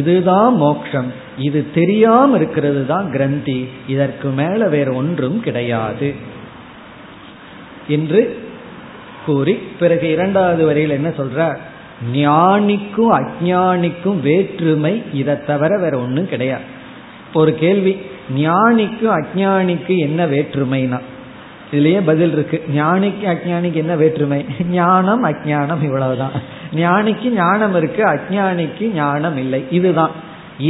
இதுதான் மோட்சம், இது தெரியாம இருக்கிறது தான் கிரந்தி, இதற்கு மேல வேற ஒன்றும் கிடையாது என்று கூறி பிறகு இரண்டாவது வரையில் என்ன சொல்றார், ஞானிக்கும் அஞ்ஞானிக்கும் வேற்றுமை, இதை தவிர வேற ஒன்றும் கிடையாது. ஒரு கேள்வி, ஞானிக்கும் அஞ்ஞானிக்கு என்ன வேற்றுமைனா, இதுலயே பதில் இருக்கு. ஞானிக்கு அஞ்ஞானிக்கு என்ன வேற்றுமை? ஞானம் அஞ்ஞானம் இவ்வளவுதான். ஞானிக்கு ஞானம் இருக்கு, அஞ்ஞானிக்கு ஞானம் இல்லை, இதுதான்,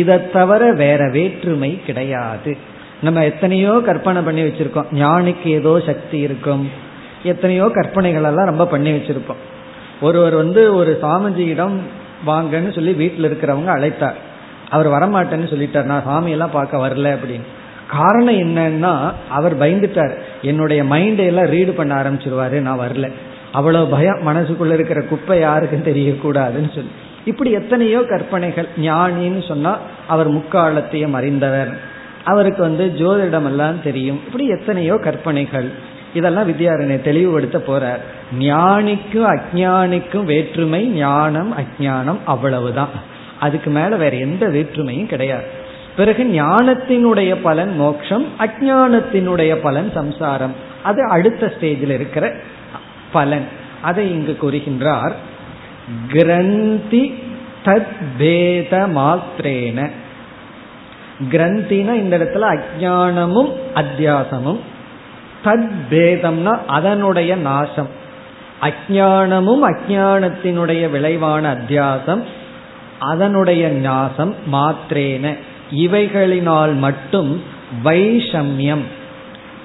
இதை தவிர வேற வேற்றுமை கிடையாது. நம்ம எத்தனையோ கற்பனை பண்ணி வச்சிருக்கோம், ஞானிக்கு ஏதோ சக்தி இருக்கும், எத்தனையோ கற்பனைகள் எல்லாம் ரொம்ப பண்ணி வச்சிருப்போம். ஒருவர் வந்து ஒரு சாமிஜியிடம் வாங்கன்னு சொல்லி வீட்டில் இருக்கிறவங்க அழைத்தார். அவர் வரமாட்டேன்னு சொல்லிட்டார், நான் சாமியெல்லாம் பார்க்க வரல அப்படின்னு. காரணம் என்னன்னா, அவர் பயந்துட்டார், என்னுடைய மைண்டை எல்லாம் ரீடு பண்ண ஆரம்பிச்சிருவாரு, நான் வரல, அவ்வளோ பயம் மனசுக்குள்ள இருக்கிற குப்பை யாருக்கும் தெரியக்கூடாதுன்னு சொல்லி. இப்படி எத்தனையோ கற்பனைகள். ஞானின்னு சொன்னா அவர் முக்காலத்தையும் அறிந்தவர், அவருக்கு வந்து ஜோதிடமெல்லாம் தெரியும், இப்படி எத்தனையோ கற்பனைகள். இதெல்லாம் வித்யாரண்ய தெளிவுபடுத்த போறார். ஞானிக்கும் அஞ்ஞானிக்கும் வேற்றுமை ஞானம் அஞ்ஞானம், அவ்வளவுதான், அதுக்கு மேல வேற எந்த வேற்றுமையும் கிடையாது. பிறகு ஞானத்தினுடைய பலன் மோட்சம், அஞ்ஞானத்தினுடைய பலன் சம்சாரம், அது அடுத்த ஸ்டேஜில் இருக்கிற பலன். அதை இங்கு கூறுகின்றார், கிரந்தி தத்பேத மாத்ரேன. கிரந்தினா இந்த இடத்துல அஞ்ஞானமும் அத்தியாசமும், தத்பேதம்னா அதனுடைய நாசம், அஞ்ஞானமும் அஞ்ஞானத்தினுடைய விளைவான அத்தியாசம் அதனுடைய நாசம், மாத்ரேன இவைகளினால் மட்டும் வைஷம்யம்.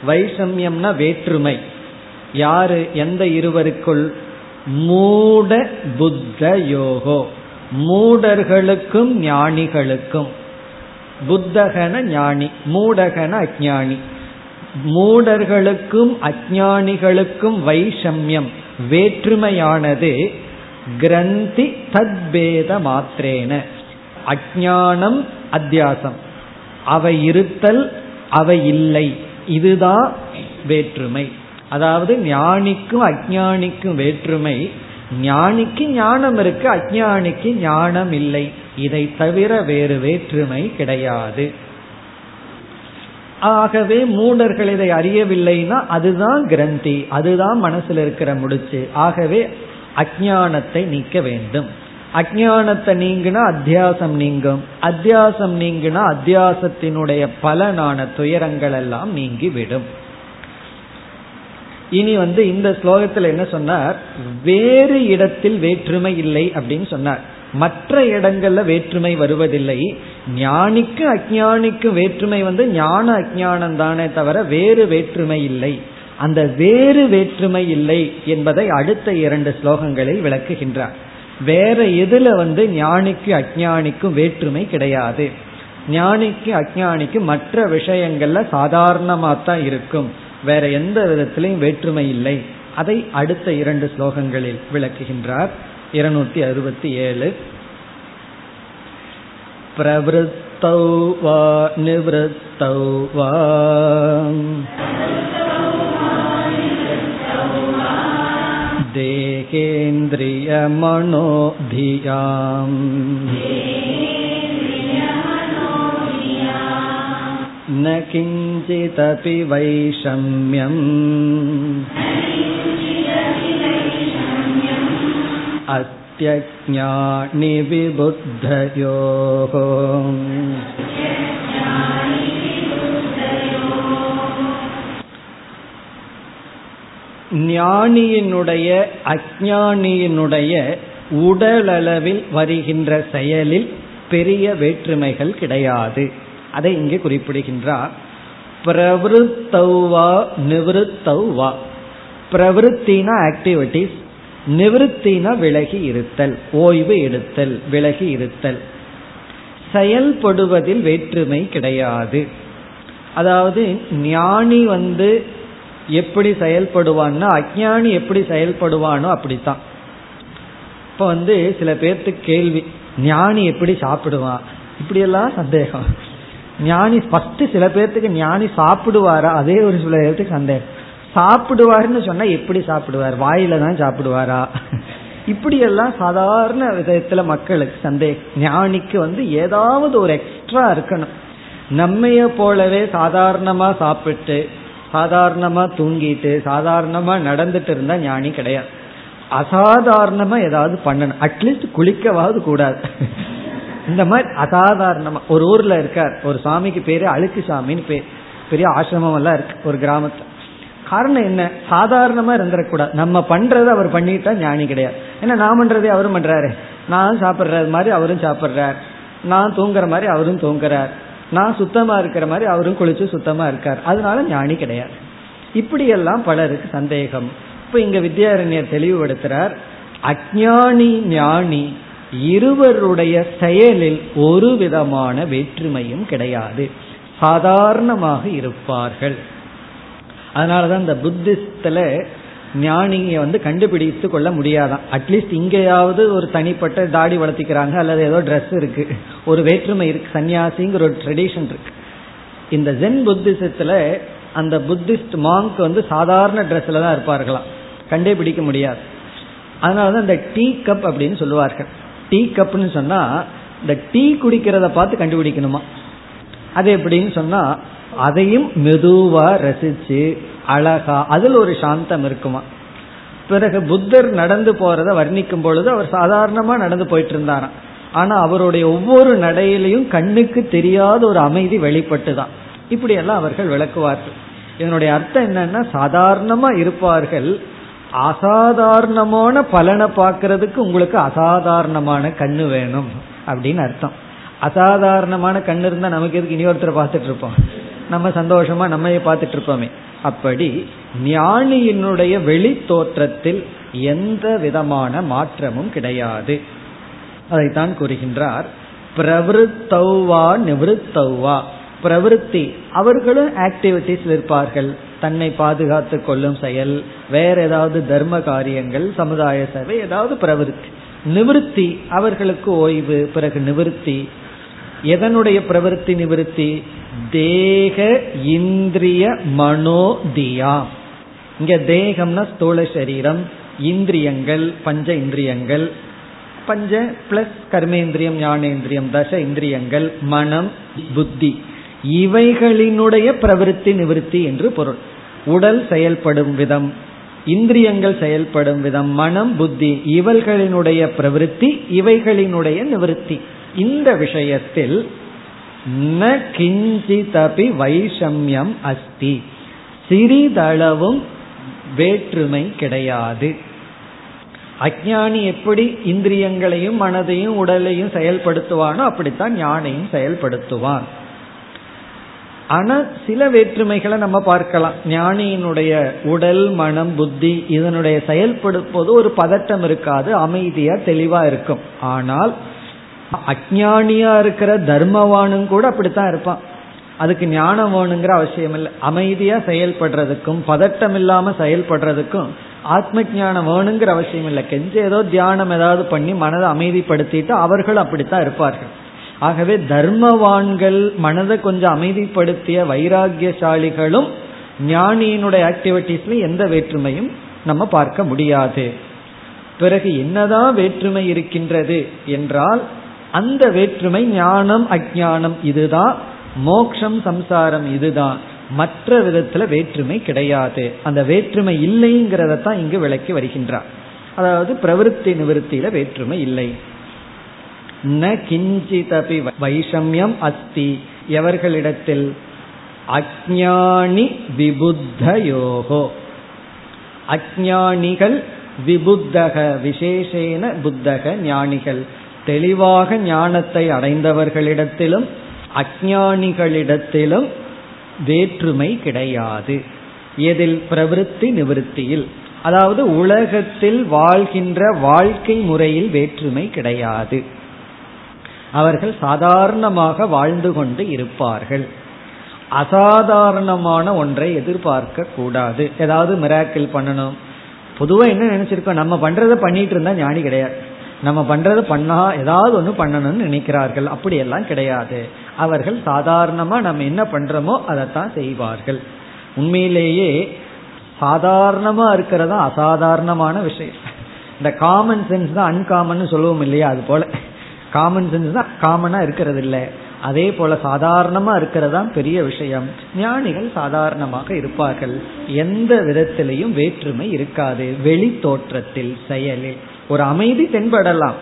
வைஷம்யம்னா வேற்றுமை, யாரு எந்த இருவருக்குள், மூட புத்த யோகோ, மூடர்களுக்கும் ஞானிகளுக்கும். புத்தகன ஞானி, மூடகன அஞ்ஞானி. மூடர்களுக்கும் அஞ்ஞானிகளுக்கும் வைஷம்யம் வேற்றுமையானது கிரந்தி தத்பேத மாத்திரேன. அஞ்ஞானம் அத்தியாசம், அவை இருத்தல் அவை இல்லை, இதுதான் வேற்றுமை. அதாவது ஞானிக்கும் அஞ்ஞானிக்கும் வேற்றுமை, ஞானிக்கு ஞானம் இருக்கு, அஞ்ஞானிக்கு ஞானம் இல்லை, இதை தவிர வேறு வேற்றுமை கிடையாது. ஆகவே மூடர்கள் இதை அறியவில்லைன்னா அதுதான் கிரந்தி, அதுதான் மனசுல இருக்கிற முடிச்சு. ஆகவே அஞ்ஞானத்தை நீக்க வேண்டும். அஞ்ஞானத்தை நீங்கினா அத்தியாசம் நீங்கும், அத்தியாசம் நீங்கினா அத்தியாசத்தினுடைய பலனான துயரங்கள் எல்லாம் நீங்கி விடும். இனி வந்து இந்த ஸ்லோகத்தில் என்ன சொன்னார், வேறு இடத்தில் வேற்றுமை இல்லை அப்படின்னு சொன்னார். மற்ற இடங்கள்ல வேற்றுமை வருவதில்லை, ஞானிக்கு அஞ்ஞானிக்கு வேற்றுமை வந்து ஞான அஞ்ஞானம் தானே தவிர வேறு வேற்றுமை இல்லை. அந்த வேறு வேற்றுமை இல்லை என்பதை அடுத்த இரண்டு ஸ்லோகங்களில் விளக்குகின்றார். வேற எதுல வந்து ஞானிக்கு அஞ்ஞானிக்கும் வேற்றுமை கிடையாது, ஞானிக்கு அஞ்ஞானிக்கு மற்ற விஷயங்கள்ல சாதாரணமாத்தான் இருக்கும், வேற எந்த விதத்திலையும் வேற்றுமை இல்லை. அதை அடுத்த இரண்டு ஸ்லோகங்களில் விளக்குகின்றார். இருநூத்தி அறுபத்தி ஏழு. பிரவருத்தௌ வா நிவருத்தௌ வா தேகேந்திரிய மனோதியாம் ந கிஞ்சிதபி வைஷம்யம் அத்யஜ்ஞானி விபுத்தயோः. ஞானியினுடைய அஞ்ஞானியினுடைய உடலளவில் வருகின்ற செயலில் பெரிய வேற்றுமைகள் கிடையாது. அதை இங்கே குறிப்பிடுகின்றார். பிரவருத்தௌவா நிவருத்தௌவா, பிரவருத்தினா ஆக்டிவிட்டிஸ், நிவருத்தினா விலகி இருத்தல், ஓய்வு எடுத்தல், விலகி இருத்தல், செயல்படுவதில் வேற்றுமை கிடையாது. அதாவது ஞானி வந்து எப்படி செயல்படுவான்னா அஞ்ஞானி எப்படி செயல்படுவானோ அப்படித்தான். இப்போ வந்து சில பேர்த்துக்கு கேள்வி, ஞானி எப்படி சாப்பிடுவான், இப்படியெல்லாம் சந்தேகம். ஞானி ஃபர்ஸ்ட் சில பேர்த்துக்கு ஞானி சாப்பிடுவாரா, அதே ஒரு சில பேர்த்துக்கு சந்தேகம். சாப்பிடுவாருன்னு சொன்னா எப்படி சாப்பிடுவார், வாயில தான் சாப்பிடுவாரா, இப்படியெல்லாம் சாதாரண விதத்துல மக்களுக்கு சந்தேகம். ஞானிக்கு வந்து ஏதாவது ஒரு எக்ஸ்ட்ரா இருக்கணும். நம்மைய போலவே சாதாரணமா சாப்பிட்டு சாதாரணமா தூங்கிட்டு சாதாரணமா நடந்துட்டு இருந்தா ஞானி கிடையாது. அசாதாரணமா ஏதாவது பண்ணணும், அட்லீஸ்ட் குளிக்கவாவது கூடாது. இந்த மாதிரி அசாதாரணமா ஒரு ஊர்ல இருக்கார் ஒரு சாமிக்கு பேரு அழுக்கு சாமின்னு பேர், பெரிய ஆசிரமம் எல்லாம் இருக்கு ஒரு கிராமத்துல. காரணம் என்ன, சாதாரணமா இருந்துடக்கூடாது. நம்ம பண்றதை அவர் பண்ணிட்டா ஞானி கிடையாது. ஏன்னா நான் பண்றதே அவரும் பண்றாரு, நான் சாப்பிட்றது மாதிரி அவரும் சாப்பிட்றார், நான் தூங்குற மாதிரி அவரும் தூங்குறார், நான் சுத்தமா இருக்கிற மாதிரி அவரும் குளிச்சு சுத்தமா இருக்கார், அதனால ஞானி கிடையாது. இப்படியெல்லாம் பலருக்கு சந்தேகம். இப்போ இங்க வித்யாரண்யர் தெளிவுபடுத்துறார், அஞ்ஞானி ஞானி இருவருடைய செயலில் ஒரு விதமான வேற்றுமையும் கிடையாது, சாதாரணமாக இருப்பார்கள். அதனாலதான் இந்த புத்திஸ்ட்ல ஞானியை வந்து கண்டுபிடித்து கொள்ள முடியாதான். அட்லீஸ்ட் இங்கேயாவது ஒரு தனிப்பட்ட தாடி வளர்த்திக்கிறாங்க, அல்லது ஏதோ ட்ரெஸ் இருக்கு, ஒரு வேற்றுமை இருக்கு, சன்னியாசிங்கிற ஒரு ட்ரெடிஷன் இருக்கு. இந்த ஜென் புத்திசத்துல அந்த புத்திஸ்ட் மாங்க் வந்து சாதாரண ட்ரெஸ்ல தான் இருப்பார்களாம், கண்டுபிடிக்க முடியாது. அதனாலதான் இந்த டீ கப் அப்படின்னு சொல்லுவார்கள். டீ கப்னு சொன்னா இந்த டீ குடிக்கிறத பார்த்து கண்டுபிடிக்கணுமா, அது எப்படின்னு சொன்னா அதையும் மெதுவா ரசிச்சு அழகா, அதுல ஒரு சாந்தம் இருக்குமா. பிறகு புத்தர் நடந்து போறத வர்ணிக்கும் பொழுது அவர் சாதாரணமா நடந்து போயிட்டு இருந்தாராம், ஆனா அவருடைய ஒவ்வொரு நடையிலையும் கண்ணுக்கு தெரியாத ஒரு அமைதி வெளிப்பட்டுதான். இப்படியெல்லாம் அவர்கள் விளக்குவார்கள். இதனுடைய அர்த்தம் என்னன்னா சாதாரணமா இருப்பார்கள், அசாதாரணமான பலனை பார்க்கறதுக்கு உங்களுக்கு அசாதாரணமான கண்ணு வேணும் அப்படின்னு அர்த்தம். அசாதாரணமான கண்ணு இருந்தா நமக்கு எதுக்கு இனி ஒருத்தர் பார்த்துட்டு இருப்போம், நம்ம சந்தோஷமா நம்மையே பார்த்துட்டு இருப்போமே. அப்படி ஞானியினுடைய வெளி தோற்றத்தில் எந்த விதமான மாற்றமும் கிடையாது. அதைத்தான் கூறுகின்றார். பிரவருத்தௌவா நிவருத்தௌவா, பிரவருத்தி அவர்களும் ஆக்டிவிட்டிஸ்ல இருப்பார்கள், தன்னை பாதுகாத்து கொள்ளும் செயல், வேற ஏதாவது தர்ம காரியங்கள், சமுதாய சேவை, ஏதாவது பிரவருத்தி. நிவர்த்தி அவர்களுக்கு ஓய்வு, பிறகு நிவர்த்தி. எதனுடைய பிரவருத்தி நிவர்த்தி, தேக இந்திரிய மனோதியா. இங்க தேகம்னா ஸ்தூல சரீரம், இந்திரியங்கள் பஞ்ச இந்திரியங்கள், பஞ்ச பிளஸ் கர்மேந்திரியம் ஞானேந்திரியம் தச இந்திரியங்கள், மனம் புத்தி, இவைகளினுடைய பிரவருத்தி நிவர்த்தி என்று பொருள். உடல் செயல்படும் விதம், இந்திரியங்கள் செயல்படும் விதம், மனம் புத்தி இவர்களினுடைய பிரவருத்தி, இவைகளினுடைய நிவர்த்தி. இந்த விஷயத்தில் ந கிஞ்சிதபி வைஷம்யம் அஸ்தி, சிறிதளவும் வேற்றுமை கிடையாது. அஞ்ஞானி எப்படி இந்திரியங்களையும் மனதையும் உடலையும் செயல்படுத்துவானோ அப்படித்தான் ஞானியும் செயல்படுத்துவான். ஆனா சில வேற்றுமைகளை நம்ம பார்க்கலாம். ஞானியினுடைய உடல் மனம் புத்தி இதனுடைய செயல்படும்போது ஒரு பதட்டம் இருக்காது, அமைதியா தெளிவா இருக்கும். ஆனால் அஞ்ஞானியா இருக்கிற தர்மவானும் கூட அப்படித்தான் இருப்பான், அதுக்கு ஞானம் வேணுங்கிற அவசியம் இல்லை. அமைதியா செயல்படுறதுக்கும் பதட்டம் இல்லாம செயல்படுறதுக்கும் ஆத்ம ஞானம் வேணுங்கிற அவசியம் இல்லை. கெஞ்சம் ஏதோ தியானம் ஏதாவது பண்ணி மனதை அமைதிப்படுத்திட்டு அவர்கள் அப்படித்தான் இருப்பார்கள். ஆகவே தர்மவான்கள், மனதை கொஞ்சம் அமைதிப்படுத்திய வைராகியசாலிகளும் ஞானியினுடைய ஆக்டிவிட்டிஸ்ல எந்த வேற்றுமையும் நம்ம பார்க்க முடியாது. பிறகு என்னதான் வேற்றுமை இருக்கின்றது என்றால், அந்த வேற்றுமை ஞானம் அஞ்ஞானம் இதுதான், மோக்ஷம் சம்சாரம் இதுதான், மற்ற விதத்துல வேற்றுமை கிடையாது. அந்த வேற்றுமை இல்லைங்கிறதான் இங்கு விளக்கி வருகின்றார். அதாவது பிரவருத்தி நிவர்த்தியில வேற்றுமை இல்லை. ந கிஞ்சிதபி வைஷம்யம் அஸ்தி, எவர்களிடத்தில், அஞ்ஞானி விபுத்தயோகோ, அஞ்ஞானிகள் விபுத்தக விசேஷேன புத்தக ஞானிகள், தெளிவாக ஞானத்தை அடைந்தவர்களிடத்திலும் அஞ்ஞானிகளிடத்திலும் வேற்றுமை கிடையாது. எதில்? பிரவிற்த்தி நிவர்த்தியில், அதாவது உலகத்தில் வாழ்கின்ற வாழ்க்கை முறையில் வேற்றுமை கிடையாது. அவர்கள் சாதாரணமாக வாழ்ந்து கொண்டு இருப்பார்கள். அசாதாரணமான ஒன்றை எதிர்பார்க்க கூடாது. ஏதாவது மிராக்கிள் பண்ணணும். பொதுவாக என்ன நினைச்சிருக்கோம், நம்ம பண்றதை பண்ணிட்டு இருந்தா ஞானி கிடையாது, நம்ம பண்றதை பண்ணா ஏதாவது ஒன்று பண்ணணும்னு நினைக்கிறார்கள். அப்படியெல்லாம் கிடையாது. அவர்கள் சாதாரணமா நம்ம என்ன பண்றோமோ அதைத்தான் செய்வார்கள். உண்மையிலேயே சாதாரணமா இருக்கிறதா அசாதாரணமான விஷயம். இந்த காமன் சென்ஸ் தான் அன்காமன் சொல்லுவோம் இல்லையா, அது போல காமன் சென்ஸ் தான் காமனா இருக்கிறது இல்லை. அதே போல சாதாரணமா இருக்கிறதா பெரிய விஷயம். ஞானிகள் சாதாரணமாக இருப்பார்கள், எந்த விதத்திலையும் வேற்றுமை இருக்காது. வெளி தோற்றத்தில், செயலில் ஒரு அமைதி தென்படலாம்,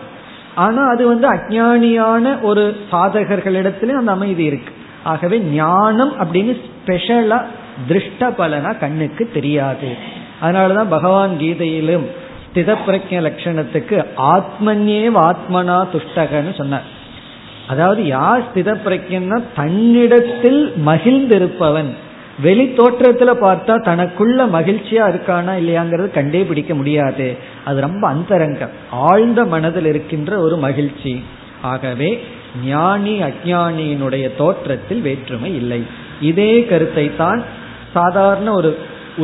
ஆனா அது வந்து அஞ்ஞானியான ஒரு சாதகர்களிடத்திலே அந்த அமைதி இருக்கு. ஆகவே ஞானம் அப்படின்னு ஸ்பெஷலா திருஷ்ட பலனா கண்ணுக்கு தெரியாது. அதனாலதான் பகவான் கீதையிலும் ஸ்தித பிரஜ்ஞ லட்சணத்துக்கு ஆத்மன்யேவ ஆத்மனா துஷ்டகன்னு சொன்னார். அதாவது யார் ஸ்தித பிரஜ்ஞன்னா தன்னிடத்தில் மகிழ்ந்திருப்பவன். வெளி தோற்றத்துல பார்த்தா தனக்குள்ள மகிழ்ச்சியா இருக்கானா இல்லையாங்கிறது கண்டே பிடிக்க முடியாது. அது ரொம்ப அந்தரங்கம், ஆழ்ந்த மனதில் இருக்கின்ற ஒரு மகிழ்ச்சி. ஆகவே ஞானி அஞ்ஞானியினுடைய தோற்றத்தில் வேற்றுமை இல்லை. இதே கருத்தை தான் சாதாரண ஒரு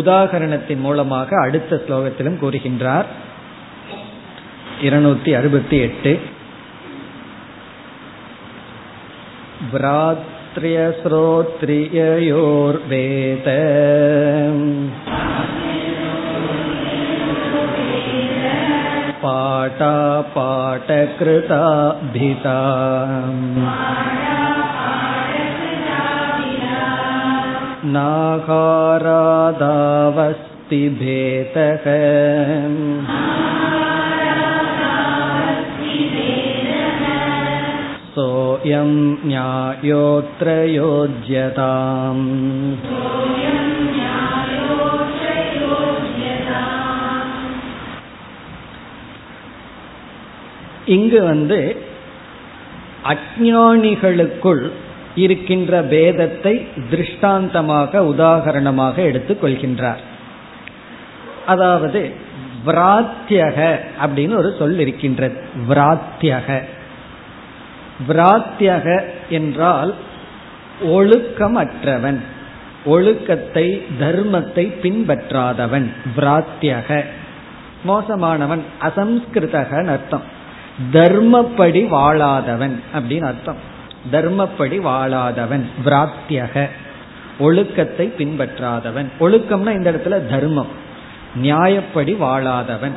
உதாகரணத்தின் மூலமாக அடுத்த ஸ்லோகத்திலும் கூறுகின்றார். இருநூத்தி அறுபத்தி எட்டு ோத்யோர்வேத பாடா பாடகிருதாபிதா நாகாராதாவஸ்தி பேதகம் சோயம் ஞாயோத்ரயோஜ்யதாம். இங்கு வந்து அஞ்ஞானிகளுக்குள் இருக்கின்ற பேதத்தை திருஷ்டாந்தமாக உதாகரணமாக எடுத்துக் கொள்கின்றார். அதாவது விராத்தியக அப்படின்னு ஒரு சொல் இருக்கின்றது. விராத்தியக விராத்தியக என்றால் ஒழுக்கமற்றவன், ஒழுக்கத்தை தர்மத்தை பின்பற்றாதவன். விராத்தியக மோசமானவன், அசம்ஸ்கிருதகன் அர்த்தம். தர்மப்படி வாழாதவன் அப்படின்னு அர்த்தம். தர்மப்படி வாழாதவன் விராத்தியக, ஒழுக்கத்தை பின்பற்றாதவன். ஒழுக்கம்னா இந்த இடத்துல தர்மம், நியாயப்படி வாழாதவன்.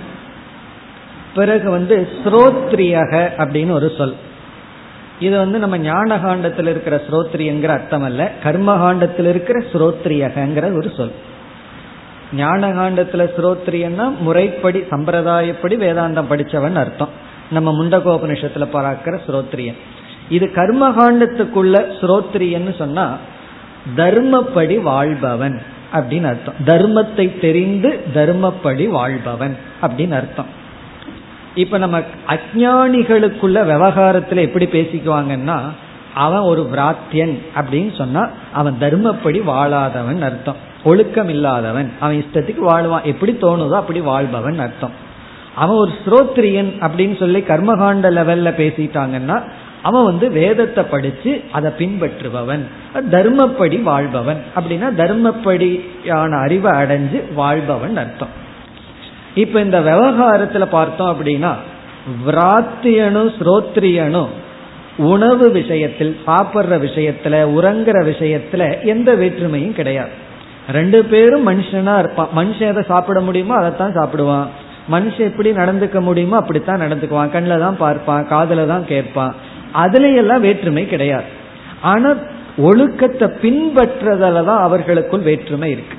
பிறகு வந்து ஸ்ரோத்ரியக அப்படின்னு ஒரு சொல். இது வந்து நம்ம ஞானகாண்டத்தில் இருக்கிற ஸ்ரோத்ரியங்கிற அர்த்தம் அல்ல, கர்மகாண்டத்தில் இருக்கிற ஸ்ரோத்ரியகங்கிற ஒரு சொல். ஞானகாண்டத்தில் ஸ்ரோத்ரியன்னா முறைப்படி சம்பிரதாயப்படி வேதாந்தம் படித்தவன் அர்த்தம். நம்ம முண்டகோபனிஷத்தில் பார்க்கிற ஸ்ரோத்ரியன். இது கர்மகாண்டத்துக்குள்ள ஸ்ரோத்ரியன்னு சொன்னா தர்மப்படி வாழ்பவன் அப்படின்னு அர்த்தம். தர்மத்தை தெரிந்து தர்மப்படி வாழ்பவன் அப்படின்னு அர்த்தம். இப்ப நம்ம அஞ்ஞானிகளுக்குள்ள விவகாரத்துல எப்படி பேசிக்குவாங்கன்னா, அவன் ஒரு விராத்தியன் அப்படின்னு சொன்னா அவன் தர்மப்படி வாழாதவன் அர்த்தம், ஒழுக்கம் இல்லாதவன், அவன் இஷ்டத்துக்கு வாழ்வான், எப்படி தோணுதோ அப்படி வாழ்பவன் அர்த்தம். அவன் ஒரு ஸ்ரோத்ரியன் அப்படின்னு சொல்லி கர்மகாண்ட லெவல்ல பேசிட்டாங்கன்னா அவன் வந்து வேதத்தை படிச்சு அதை பின்பற்றுபவன், தர்மப்படி வாழ்பவன். அப்படின்னா தர்மப்படியான அறிவை அடைஞ்சு வாழ்பவன் அர்த்தம். இப்ப இந்த விவகாரத்துல பார்த்தோம் அப்படின்னா, விராத்தியனும் ஸ்ரோத்ரியனும் உணவு விஷயத்தில், சாப்பிட்ற விஷயத்துல, உறங்குற விஷயத்துல எந்த வேற்றுமையும் கிடையாது. ரெண்டு பேரும் மனுஷனா இருப்பான். மனுஷன் எதை சாப்பிட முடியுமோ அதைத்தான் சாப்பிடுவான். மனுஷன் எப்படி நடந்துக்க முடியுமோ அப்படித்தான் நடந்துக்குவான். கண்ணில் தான் பார்ப்பான், காதுல தான் கேட்பான். அதுல எல்லாம் வேற்றுமை கிடையாது. ஆனா ஒழுக்கத்தை பின்பற்றதாலதான் அவர்களுக்குள் வேற்றுமை இருக்கு.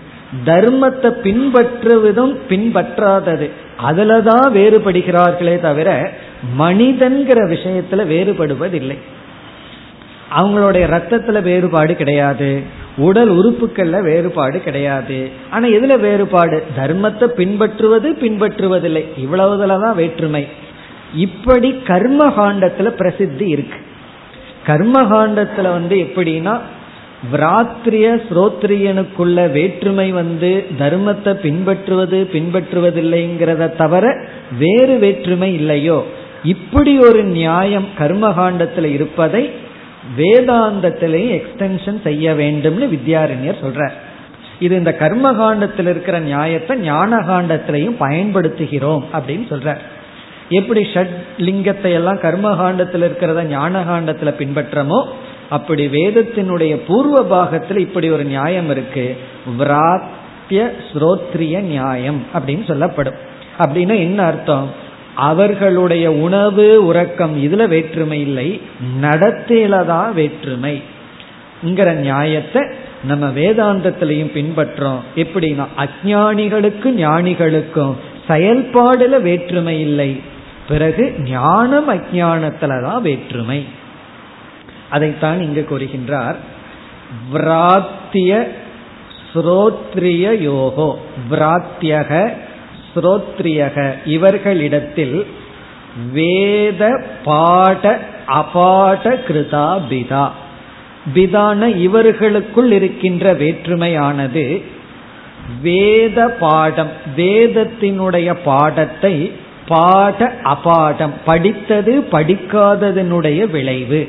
தர்மத்தை பின்பற்றுவதும் பின்பற்றாதது அதுலதான் வேறுபடுகிறார்களே தவிர மனிதன்கிற விஷயத்துல வேறுபடுவதில்லை. அவங்களுடைய ரத்தத்துல வேறுபாடு கிடையாது, உடல் உறுப்புகள்ல வேறுபாடு கிடையாது. ஆனா எதுல வேறுபாடு? தர்மத்தை பின்பற்றுவது பின்பற்றுவதில்லை, இவ்வளவுதான் வேற்றுமை. இப்படி கர்மகாண்டத்துல பிரசித்தி இருக்கு. கர்மகாண்டத்துல வந்து எப்படின்னா, விராத்திரிய ஸ்ரோத்ரியனுக்குள்ள வேற்றுமை வந்து தர்மத்தை பின்பற்றுவது பின்பற்றுவதில்லைங்கிறத தவிர வேறு வேற்றுமை இல்லையோ, இப்படி ஒரு நியாயம் கர்மகாண்டத்துல இருப்பதை வேதாந்தத்திலையும் எக்ஸ்டென்ஷன் செய்ய வேண்டும்னு வித்யாரண்யர் சொல்றார். இது இந்த கர்மகாண்டத்தில் இருக்கிற நியாயத்தை ஞான காண்டத்திலையும் பயன்படுத்துகிறோம் அப்படின்னு சொல்றார். எப்படி ஷட் லிங்கத்தை எல்லாம் கர்மகாண்டத்தில் இருக்கிறத ஞான காண்டத்துல பின்பற்றமோ, அப்படி வேதத்தினுடைய பூர்வ பாகத்துல இப்படி ஒரு நியாயம் இருக்கு, விராத்திய ஸ்ரோத்ரிய நியாயம் அப்படின்னு சொல்லப்படும். அப்படின்னா என்ன அர்த்தம்? அவர்களுடைய உணவு உறக்கம் இதுல வேற்றுமை இல்லை, நடத்திலதான் வேற்றுமை. இங்கிற நியாயத்தை நம்ம வேதாந்தத்திலையும் பின்பற்றோம். எப்படின்னா, அஞ்ஞானிகளுக்கு ஞானிகளுக்கும் செயல்பாடுல வேற்றுமை இல்லை, பிறகு ஞானம் அஞ்ஞானத்துலதான் வேற்றுமை. அதைத்தான் இங்கு கூறுகின்றார். விராத்திய ஸ்ரோத்ரிய யோகோ, விராத்தியக ஸ்ரோத்ரியக, இவர்களிடத்தில் வேத பாட அபாட கிருதா பிதா, பிதான இவர்களுக்குள் இருக்கின்ற வேற்றுமையானது வேத பாடம், வேதத்தினுடைய பாடத்தை பாட அபாடம், படித்தது படிக்காததனுடைய விளைவு.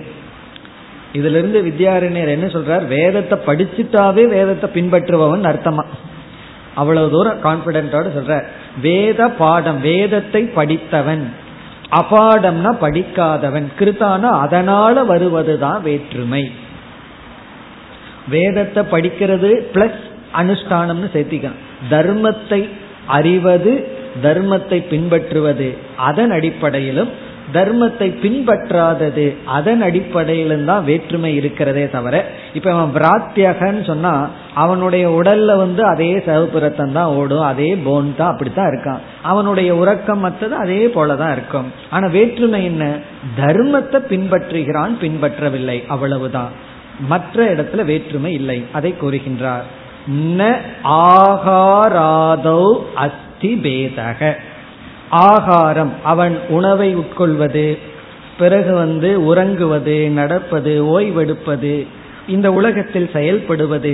இதுல இருந்து வித்யாரண்யர் என்ன சொல்றார்? வேதத்தை படிச்சுட்டாவே வேதத்தை பின்பற்றுபவன் அர்த்தமா? அவ்வளவு தூரம் கான்பிடென்டோட சொல்ற. வேத பாடம், வேதத்தை படித்தவன், அபாடம்னா படிக்காதவன், கிருதானா அதனால வருவதுதான் வேற்றுமை. வேதத்தை படிக்கிறது பிளஸ் அனுஷ்டானம்னு சேர்த்திக்கணும். தர்மத்தை அறிவது, தர்மத்தை பின்பற்றுவது அதன் அடிப்படையிலும், தர்மத்தை பின்பற்றாதது அதன் அடிப்படையிலும் தான் வேற்றுமை இருக்கிறதே தவிர, இப்ப அவன் பிராத்தியகன்னு சொன்னா அவனுடைய உடல்ல வந்து அதே சவபுரத்தம் தான் ஓடும், அதே போன் தான் அப்படித்தான் இருக்கான், அவனுடைய உறக்கம் மற்றது அதே போலதான் இருக்கும். ஆனா வேற்றுமை என்ன? தர்மத்தை பின்பற்றுகிறான் பின்பற்றவில்லை, அவ்வளவுதான், மற்ற இடத்துல வேற்றுமை இல்லை. அதை கூறுகின்றார். ந ஆகாராதோ அஸ்தி பேதக, ஆகாரம் அவன் உணவை உட்கொள்வது, பிறகு வந்து உறங்குவது, நடப்பது, ஓய்வெடுப்பது, இந்த உலகத்தில் செயல்படுவது,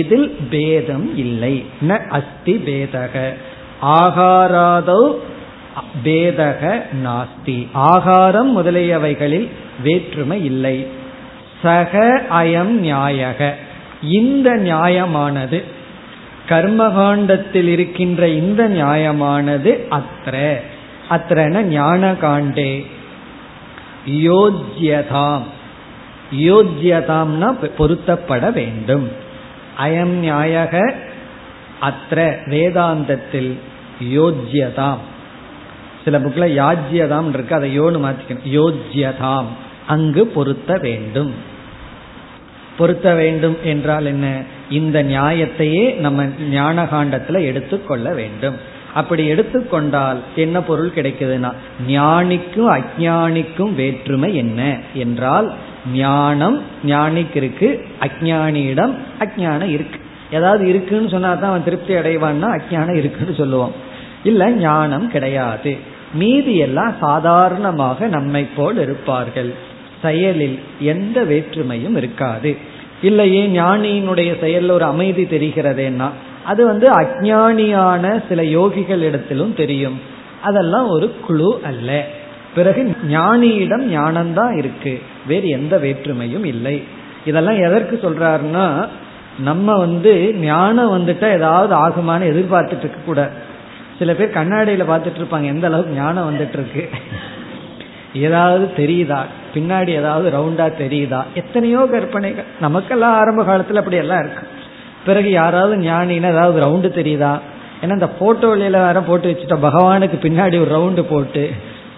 இதில் பேதம் இல்லை. ந அஸ்தி பேதக, ஆகாராதோ பேதக நாஸ்தி, ஆகாரம் முதலியவைகளில் வேற்றுமை இல்லை. சக அயம் நியாயக, இந்த நியாயமானது கர்மகாண்டத்தில் இருக்கின்ற இந்த நியாயமானது அத்திர, அத்திரன ஞான காண்டே, யோஜ்யதாம், யோஜ்யதாம்னா பொருத்தப்பட வேண்டும். அயம் நியாயக அத்திர வேதாந்தத்தில் யோஜ்யதாம், சில புக்ல யாஜ்யதாம் இருக்கு, அதை யோன்னு மாத்திக்கணும், யோஜ்யதாம் அங்கு பொருத்த வேண்டும். பொருத்த வேண்டும் என்றால் என்ன? இந்த நியாயத்தையே நம்ம ஞானகாண்டத்துல எடுத்துக்கொள்ள வேண்டும். அப்படி எடுத்துக்கொண்டால் என்ன பொருள் கிடைக்குதுன்னா, ஞானிக்கும் அஞ்ஞானிக்கும் வேற்றுமை என்ன என்றால், ஞானம் ஞானிக்கு இருக்கு, அஞ்ஞானியிடம் அஞ்ஞானம் இருக்கு. ஏதாவது இருக்குன்னு சொன்னா தான் அவன் திருப்தி அடைவான்னா அஞ்ஞானம் இருக்குன்னு சொல்லுவோம், இல்ல ஞானம் கிடையாது. மீதி எல்லாம் சாதாரணமாக நம்மை போல் இருப்பார்கள், செயலில் எந்த வேற்றுமையும் இருக்காது. இல்லையே ஞானியினுடைய செயல் ஒரு அமைதி தெரிகிறதுன்னா அது வந்து அஞ்ஞானியான சில யோகிகள் இடத்திலும் தெரியும், அதெல்லாம் ஒரு குழு அல்ல. பிறகு ஞானியிடம் ஞானம்தான் இருக்கு, வேறு எந்த வேற்றுமையும் இல்லை. இதெல்லாம் எதற்கு சொல்றாருன்னா, நம்ம வந்து ஞானம் வந்துட்டா ஏதாவது ஆகுமான்னு எதிர்பார்த்துட்டு இருக்க கூட. சில பேர் கண்ணாடியில பார்த்துட்டு இருப்பாங்க எந்த அளவுக்கு ஞானம் வந்துட்டு இருக்கு, ஏதாவது தெரியுதா, பின்னாடி ஏதாவது ரவுண்டா தெரியுதா, எத்தனையோ கற்பனைகள். நமக்கெல்லாம் ஆரம்ப காலத்துல அப்படி எல்லாம் இருக்கு. பிறகு யாராவது ஞானின்னா ஏதாவது ரவுண்டு தெரியுதா, ஏன்னா இந்த போட்டோல வேற போட்டு வச்சுட்டோம், பகவானுக்கு பின்னாடி ஒரு ரவுண்டு போட்டு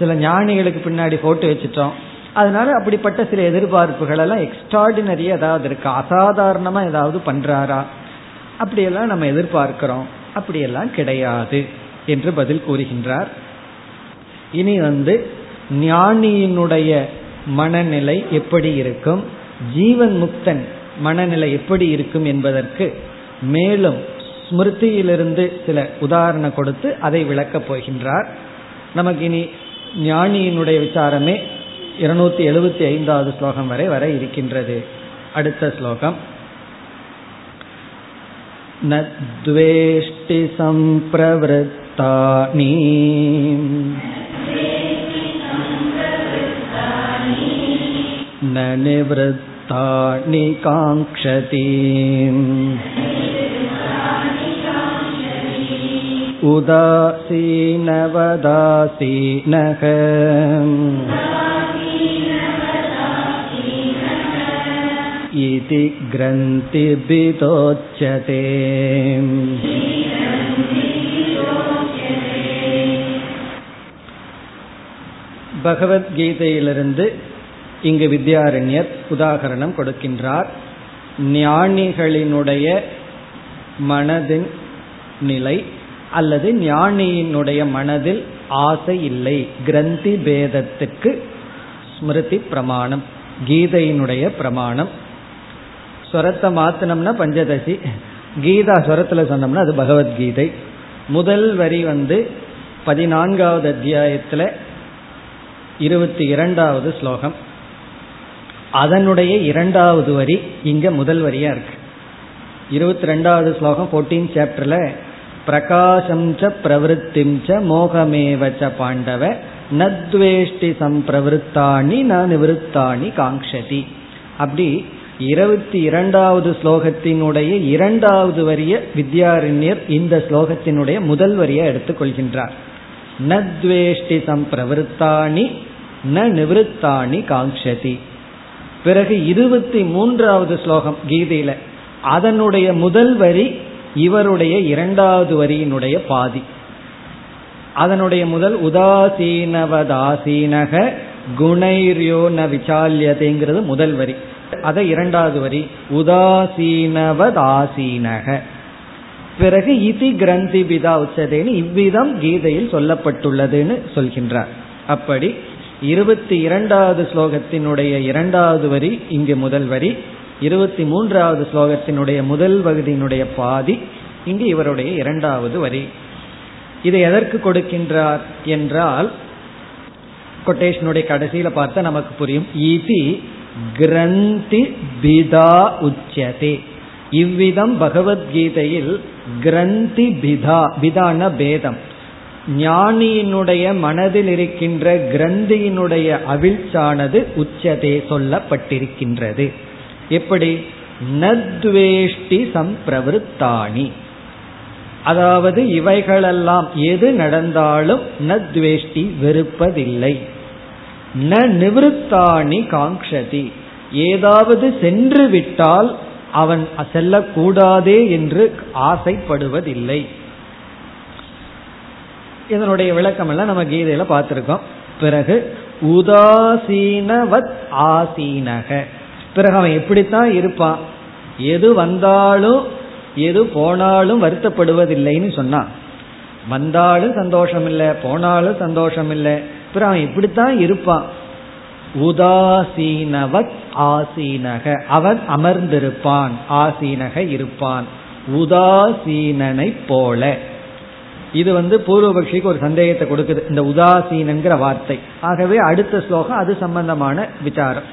சில ஞானிகளுக்கு பின்னாடி போட்டு வச்சுட்டோம். அதனால அப்படிப்பட்ட சில எதிர்பார்ப்புகள் எல்லாம் எக்ஸ்ட்ராடினரியா ஏதாவது இருக்கா, அசாதாரணமா ஏதாவது பண்றாரா, அப்படியெல்லாம் நம்ம எதிர்பார்க்கிறோம். அப்படியெல்லாம் கிடையாது என்று பதில் கூறுகின்றார். இனி வந்து ஞானியினுடைய மனநிலை எப்படி இருக்கும், ஜீவன் முக்தன் மனநிலை எப்படி இருக்கும் என்பதற்கு மேலும் ஸ்மிருதியிலிருந்து சில உதாரணம் கொடுத்து அதை விளக்கப் போகின்றார். நமக்கு இனி ஞானியினுடைய விசாரமே இருநூத்தி எழுபத்தி ஐந்தாவது ஸ்லோகம் வரை வர இருக்கின்றது. அடுத்த ஸ்லோகம் நத்வேஷ்டி சம்பிரவருத்தானி ந நிவ்ருத்தானி காங்க்ஷதி உதாசீனவதாசீனக இதி க்ரந்திபிதோச்யதே. பகவத்கீதையிலிருந்து இங்கு வித்யாரண்யர் உதாகரணம் கொடுக்கின்றார். ஞானிகளினுடைய மனதின் நிலை அல்லது ஞானியினுடைய மனதில் ஆசை இல்லை, கிரந்தி பேதத்துக்கு ஸ்மிருதி பிரமாணம், கீதையினுடைய பிரமாணம். ஸ்வரத்தை மாத்தினம்னா பஞ்சதசி, கீதா ஸ்வரத்தில் சொன்னோம்னா அது பகவத்கீதை. முதல் வரி வந்து பதினான்காவது அத்தியாயத்தில் இருபத்தி இரண்டாவது ஸ்லோகம், அதனுடைய இரண்டாவது வரி இங்கே முதல் வரியாக இருக்கு. இருபத்தி ரெண்டாவது ஸ்லோகம் ஃபோர்டீன் சாப்டரில் பிரகாசம் ச பிரவருத்திம் ச மோகமேவச்ச பாண்டவ நத்வேஷ்டி சம்பிரவருத்தானி ந நிவருத்தானி காங்க்ஷதி. அப்படி இருபத்தி இரண்டாவது ஸ்லோகத்தினுடைய இரண்டாவது வரிய வித்யாரண்யர் இந்த ஸ்லோகத்தினுடைய முதல் வரியை எடுத்துக்கொள்கின்றார். நத்வேஷ்டி சம்பிரவருத்தானி ந நிவருத்தானி காங்க்ஷதி. பிறகு இருபத்தி மூன்றாவது ஸ்லோகம் கீதையில அதனுடைய முதல் வரி இவருடைய இரண்டாவது வரியினுடைய பாதி. அதனுடைய முதல் உதாசீனவதாசீனக குணைர்யோ ந விசால்யதேங்கிறது முதல் வரி. அதை இரண்டாவது வரி உதாசீனவதாசீனக. பிறகு இதி கிரந்தி பிதா உச்சதேன்னு இவ்விதம் கீதையில் சொல்லப்பட்டுள்ளதுன்னு சொல்கின்றார். அப்படி இருபத்தி இரண்டாவது ஸ்லோகத்தினுடைய இரண்டாவது வரி இங்கு முதல் வரி, இருபத்தி மூன்றாவது ஸ்லோகத்தினுடைய முதல் பகுதியினுடைய பாதி இங்கு இவருடைய இரண்டாவது வரி. இதை எதற்கு கொடுக்கின்றார் என்றால், கொட்டேஷனுடைய கடைசியில பார்த்தா நமக்கு புரியும். இதி கிரந்தி பிதா உச்சதே. இவ்விதம் பகவத்கீதையில் கிரந்தி பிதா, பிதான பேதம், ஞானியினுடைய மனதில் இருக்கின்ற கிரந்தியினுடைய அவிழ்ச்சானது உச்சதே சொல்லப்பட்டிருக்கின்றது. எப்படி? நத்வேஷ்டி சம்பிரவருத்தானி, அதாவது இவைகளெல்லாம் எது நடந்தாலும் நத்வேஷ்டி வெறுப்பதில்லை. ந நிவருத்தானி காங்க்ஷதி, ஏதாவது சென்று விட்டால் அவன் செல்லக்கூடாதே என்று ஆசைப்படுவதில்லை. இதனுடைய விளக்கமெல்லாம் நம்ம கீதையில பார்த்திருக்கோம். பிறகு உதாசீனவத் ஆசீனக, பிறகு அவன் எப்படித்தான் இருப்பான், எது வந்தாலும் எது போனாலும் வருத்தப்படுவதில்லைன்னு சொன்னான். வந்தாலும் சந்தோஷம் இல்லை, போனாலும் சந்தோஷம் இல்லை, பிறகு அவன் இப்படித்தான் இருப்பான். உதாசீனவத் ஆசீனக, அவன் அமர்ந்திருப்பான், ஆசீனக இருப்பான் உதாசீனனை போல. இது வந்து பூர்வபக்ஷிக்கு ஒரு சந்தேகத்தை கொடுக்குது இந்த உதாசீனங்கிற வார்த்தை. ஆகவே அடுத்த ஸ்லோகம் அது சம்பந்தமான விசாரம்.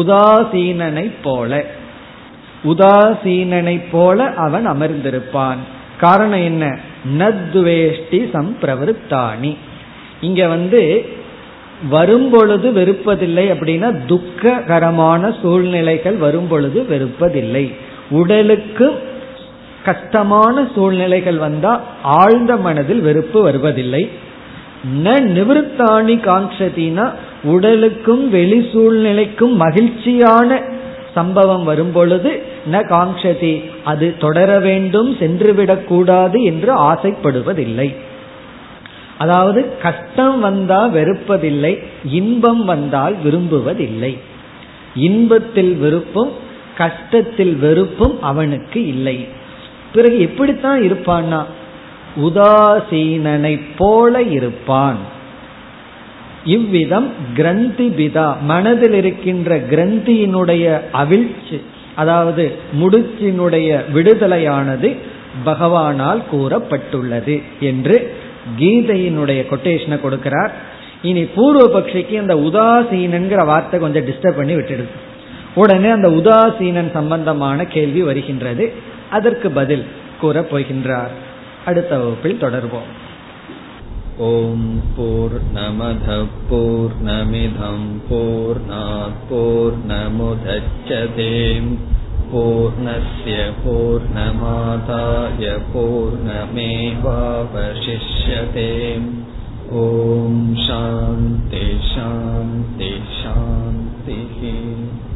உதாசீனனை போல, உதாசீனனை போல அவன் அமர்ந்திருப்பான். காரணம் என்ன? நத்வேஷ்டி சம்பிரவருத்தானி. இங்க வந்து வரும்பொழுது வெறுப்பதில்லை அப்படின்னா துக்ககரமான சூழ்நிலைகள் வரும்பொழுது வெறுப்பதில்லை. உடலுக்கு கஷ்டமான சூழ்நிலைகள் வந்தா ஆழ்ந்த மனதில் வெறுப்பு வருவதில்லை. ந நிவருத்தானி காங்க்ஷதினா, உடலுக்கும் வெளி சூழ்நிலைக்கும் மகிழ்ச்சியான சம்பவம் வரும்பொழுது ந காங்க்ஷதி, அது தொடர வேண்டும் சென்றுவிடக்கூடாது என்று ஆசைப்படுவதில்லை. அதாவது கஷ்டம் வந்தால் வெறுப்பதில்லை, இன்பம் வந்தால் விரும்புவதில்லை. இன்பத்தில் வெறுப்பும் கஷ்டத்தில் வெறுப்பும் அவனுக்கு இல்லை. பிறகு எப்படித்தான் இருப்பான்னா, உதாசீனனை போல இருப்பான். இவ்விதம் கிரந்தி பிதா, மனதில் இருக்கின்ற கிரந்தியினுடைய அவிழ்ச்சி அதாவது முடிச்சினுடைய விடுதலையானது பகவானால் கூறப்பட்டுள்ளது என்று கீதையினுடைய கொட்டேஷனை கொடுக்கிறார். இனி பூர்வபக்ஷிக்கு அந்த உதாசீனங்கிற வார்த்தை கொஞ்சம் டிஸ்டர்ப் பண்ணி விட்டுடுது. உடனே அந்த உதாசீனன் சம்பந்தமான கேள்வி வருகின்றது. அதற்கு பதில் கூறப் போகின்றார். அடுத்த வகுப்பில் தொடர்வோம். ஓம் பூர்ணமத பூர்ணமிதம் பூர்ணாத் பூர்ணமுதச்யதே பூர்ணஸ்ய பூர்ணமாதாய பூர்ணமேவாவசிஷ்யதே. ஓம் சாந்தி சாந்தி சாந்தி.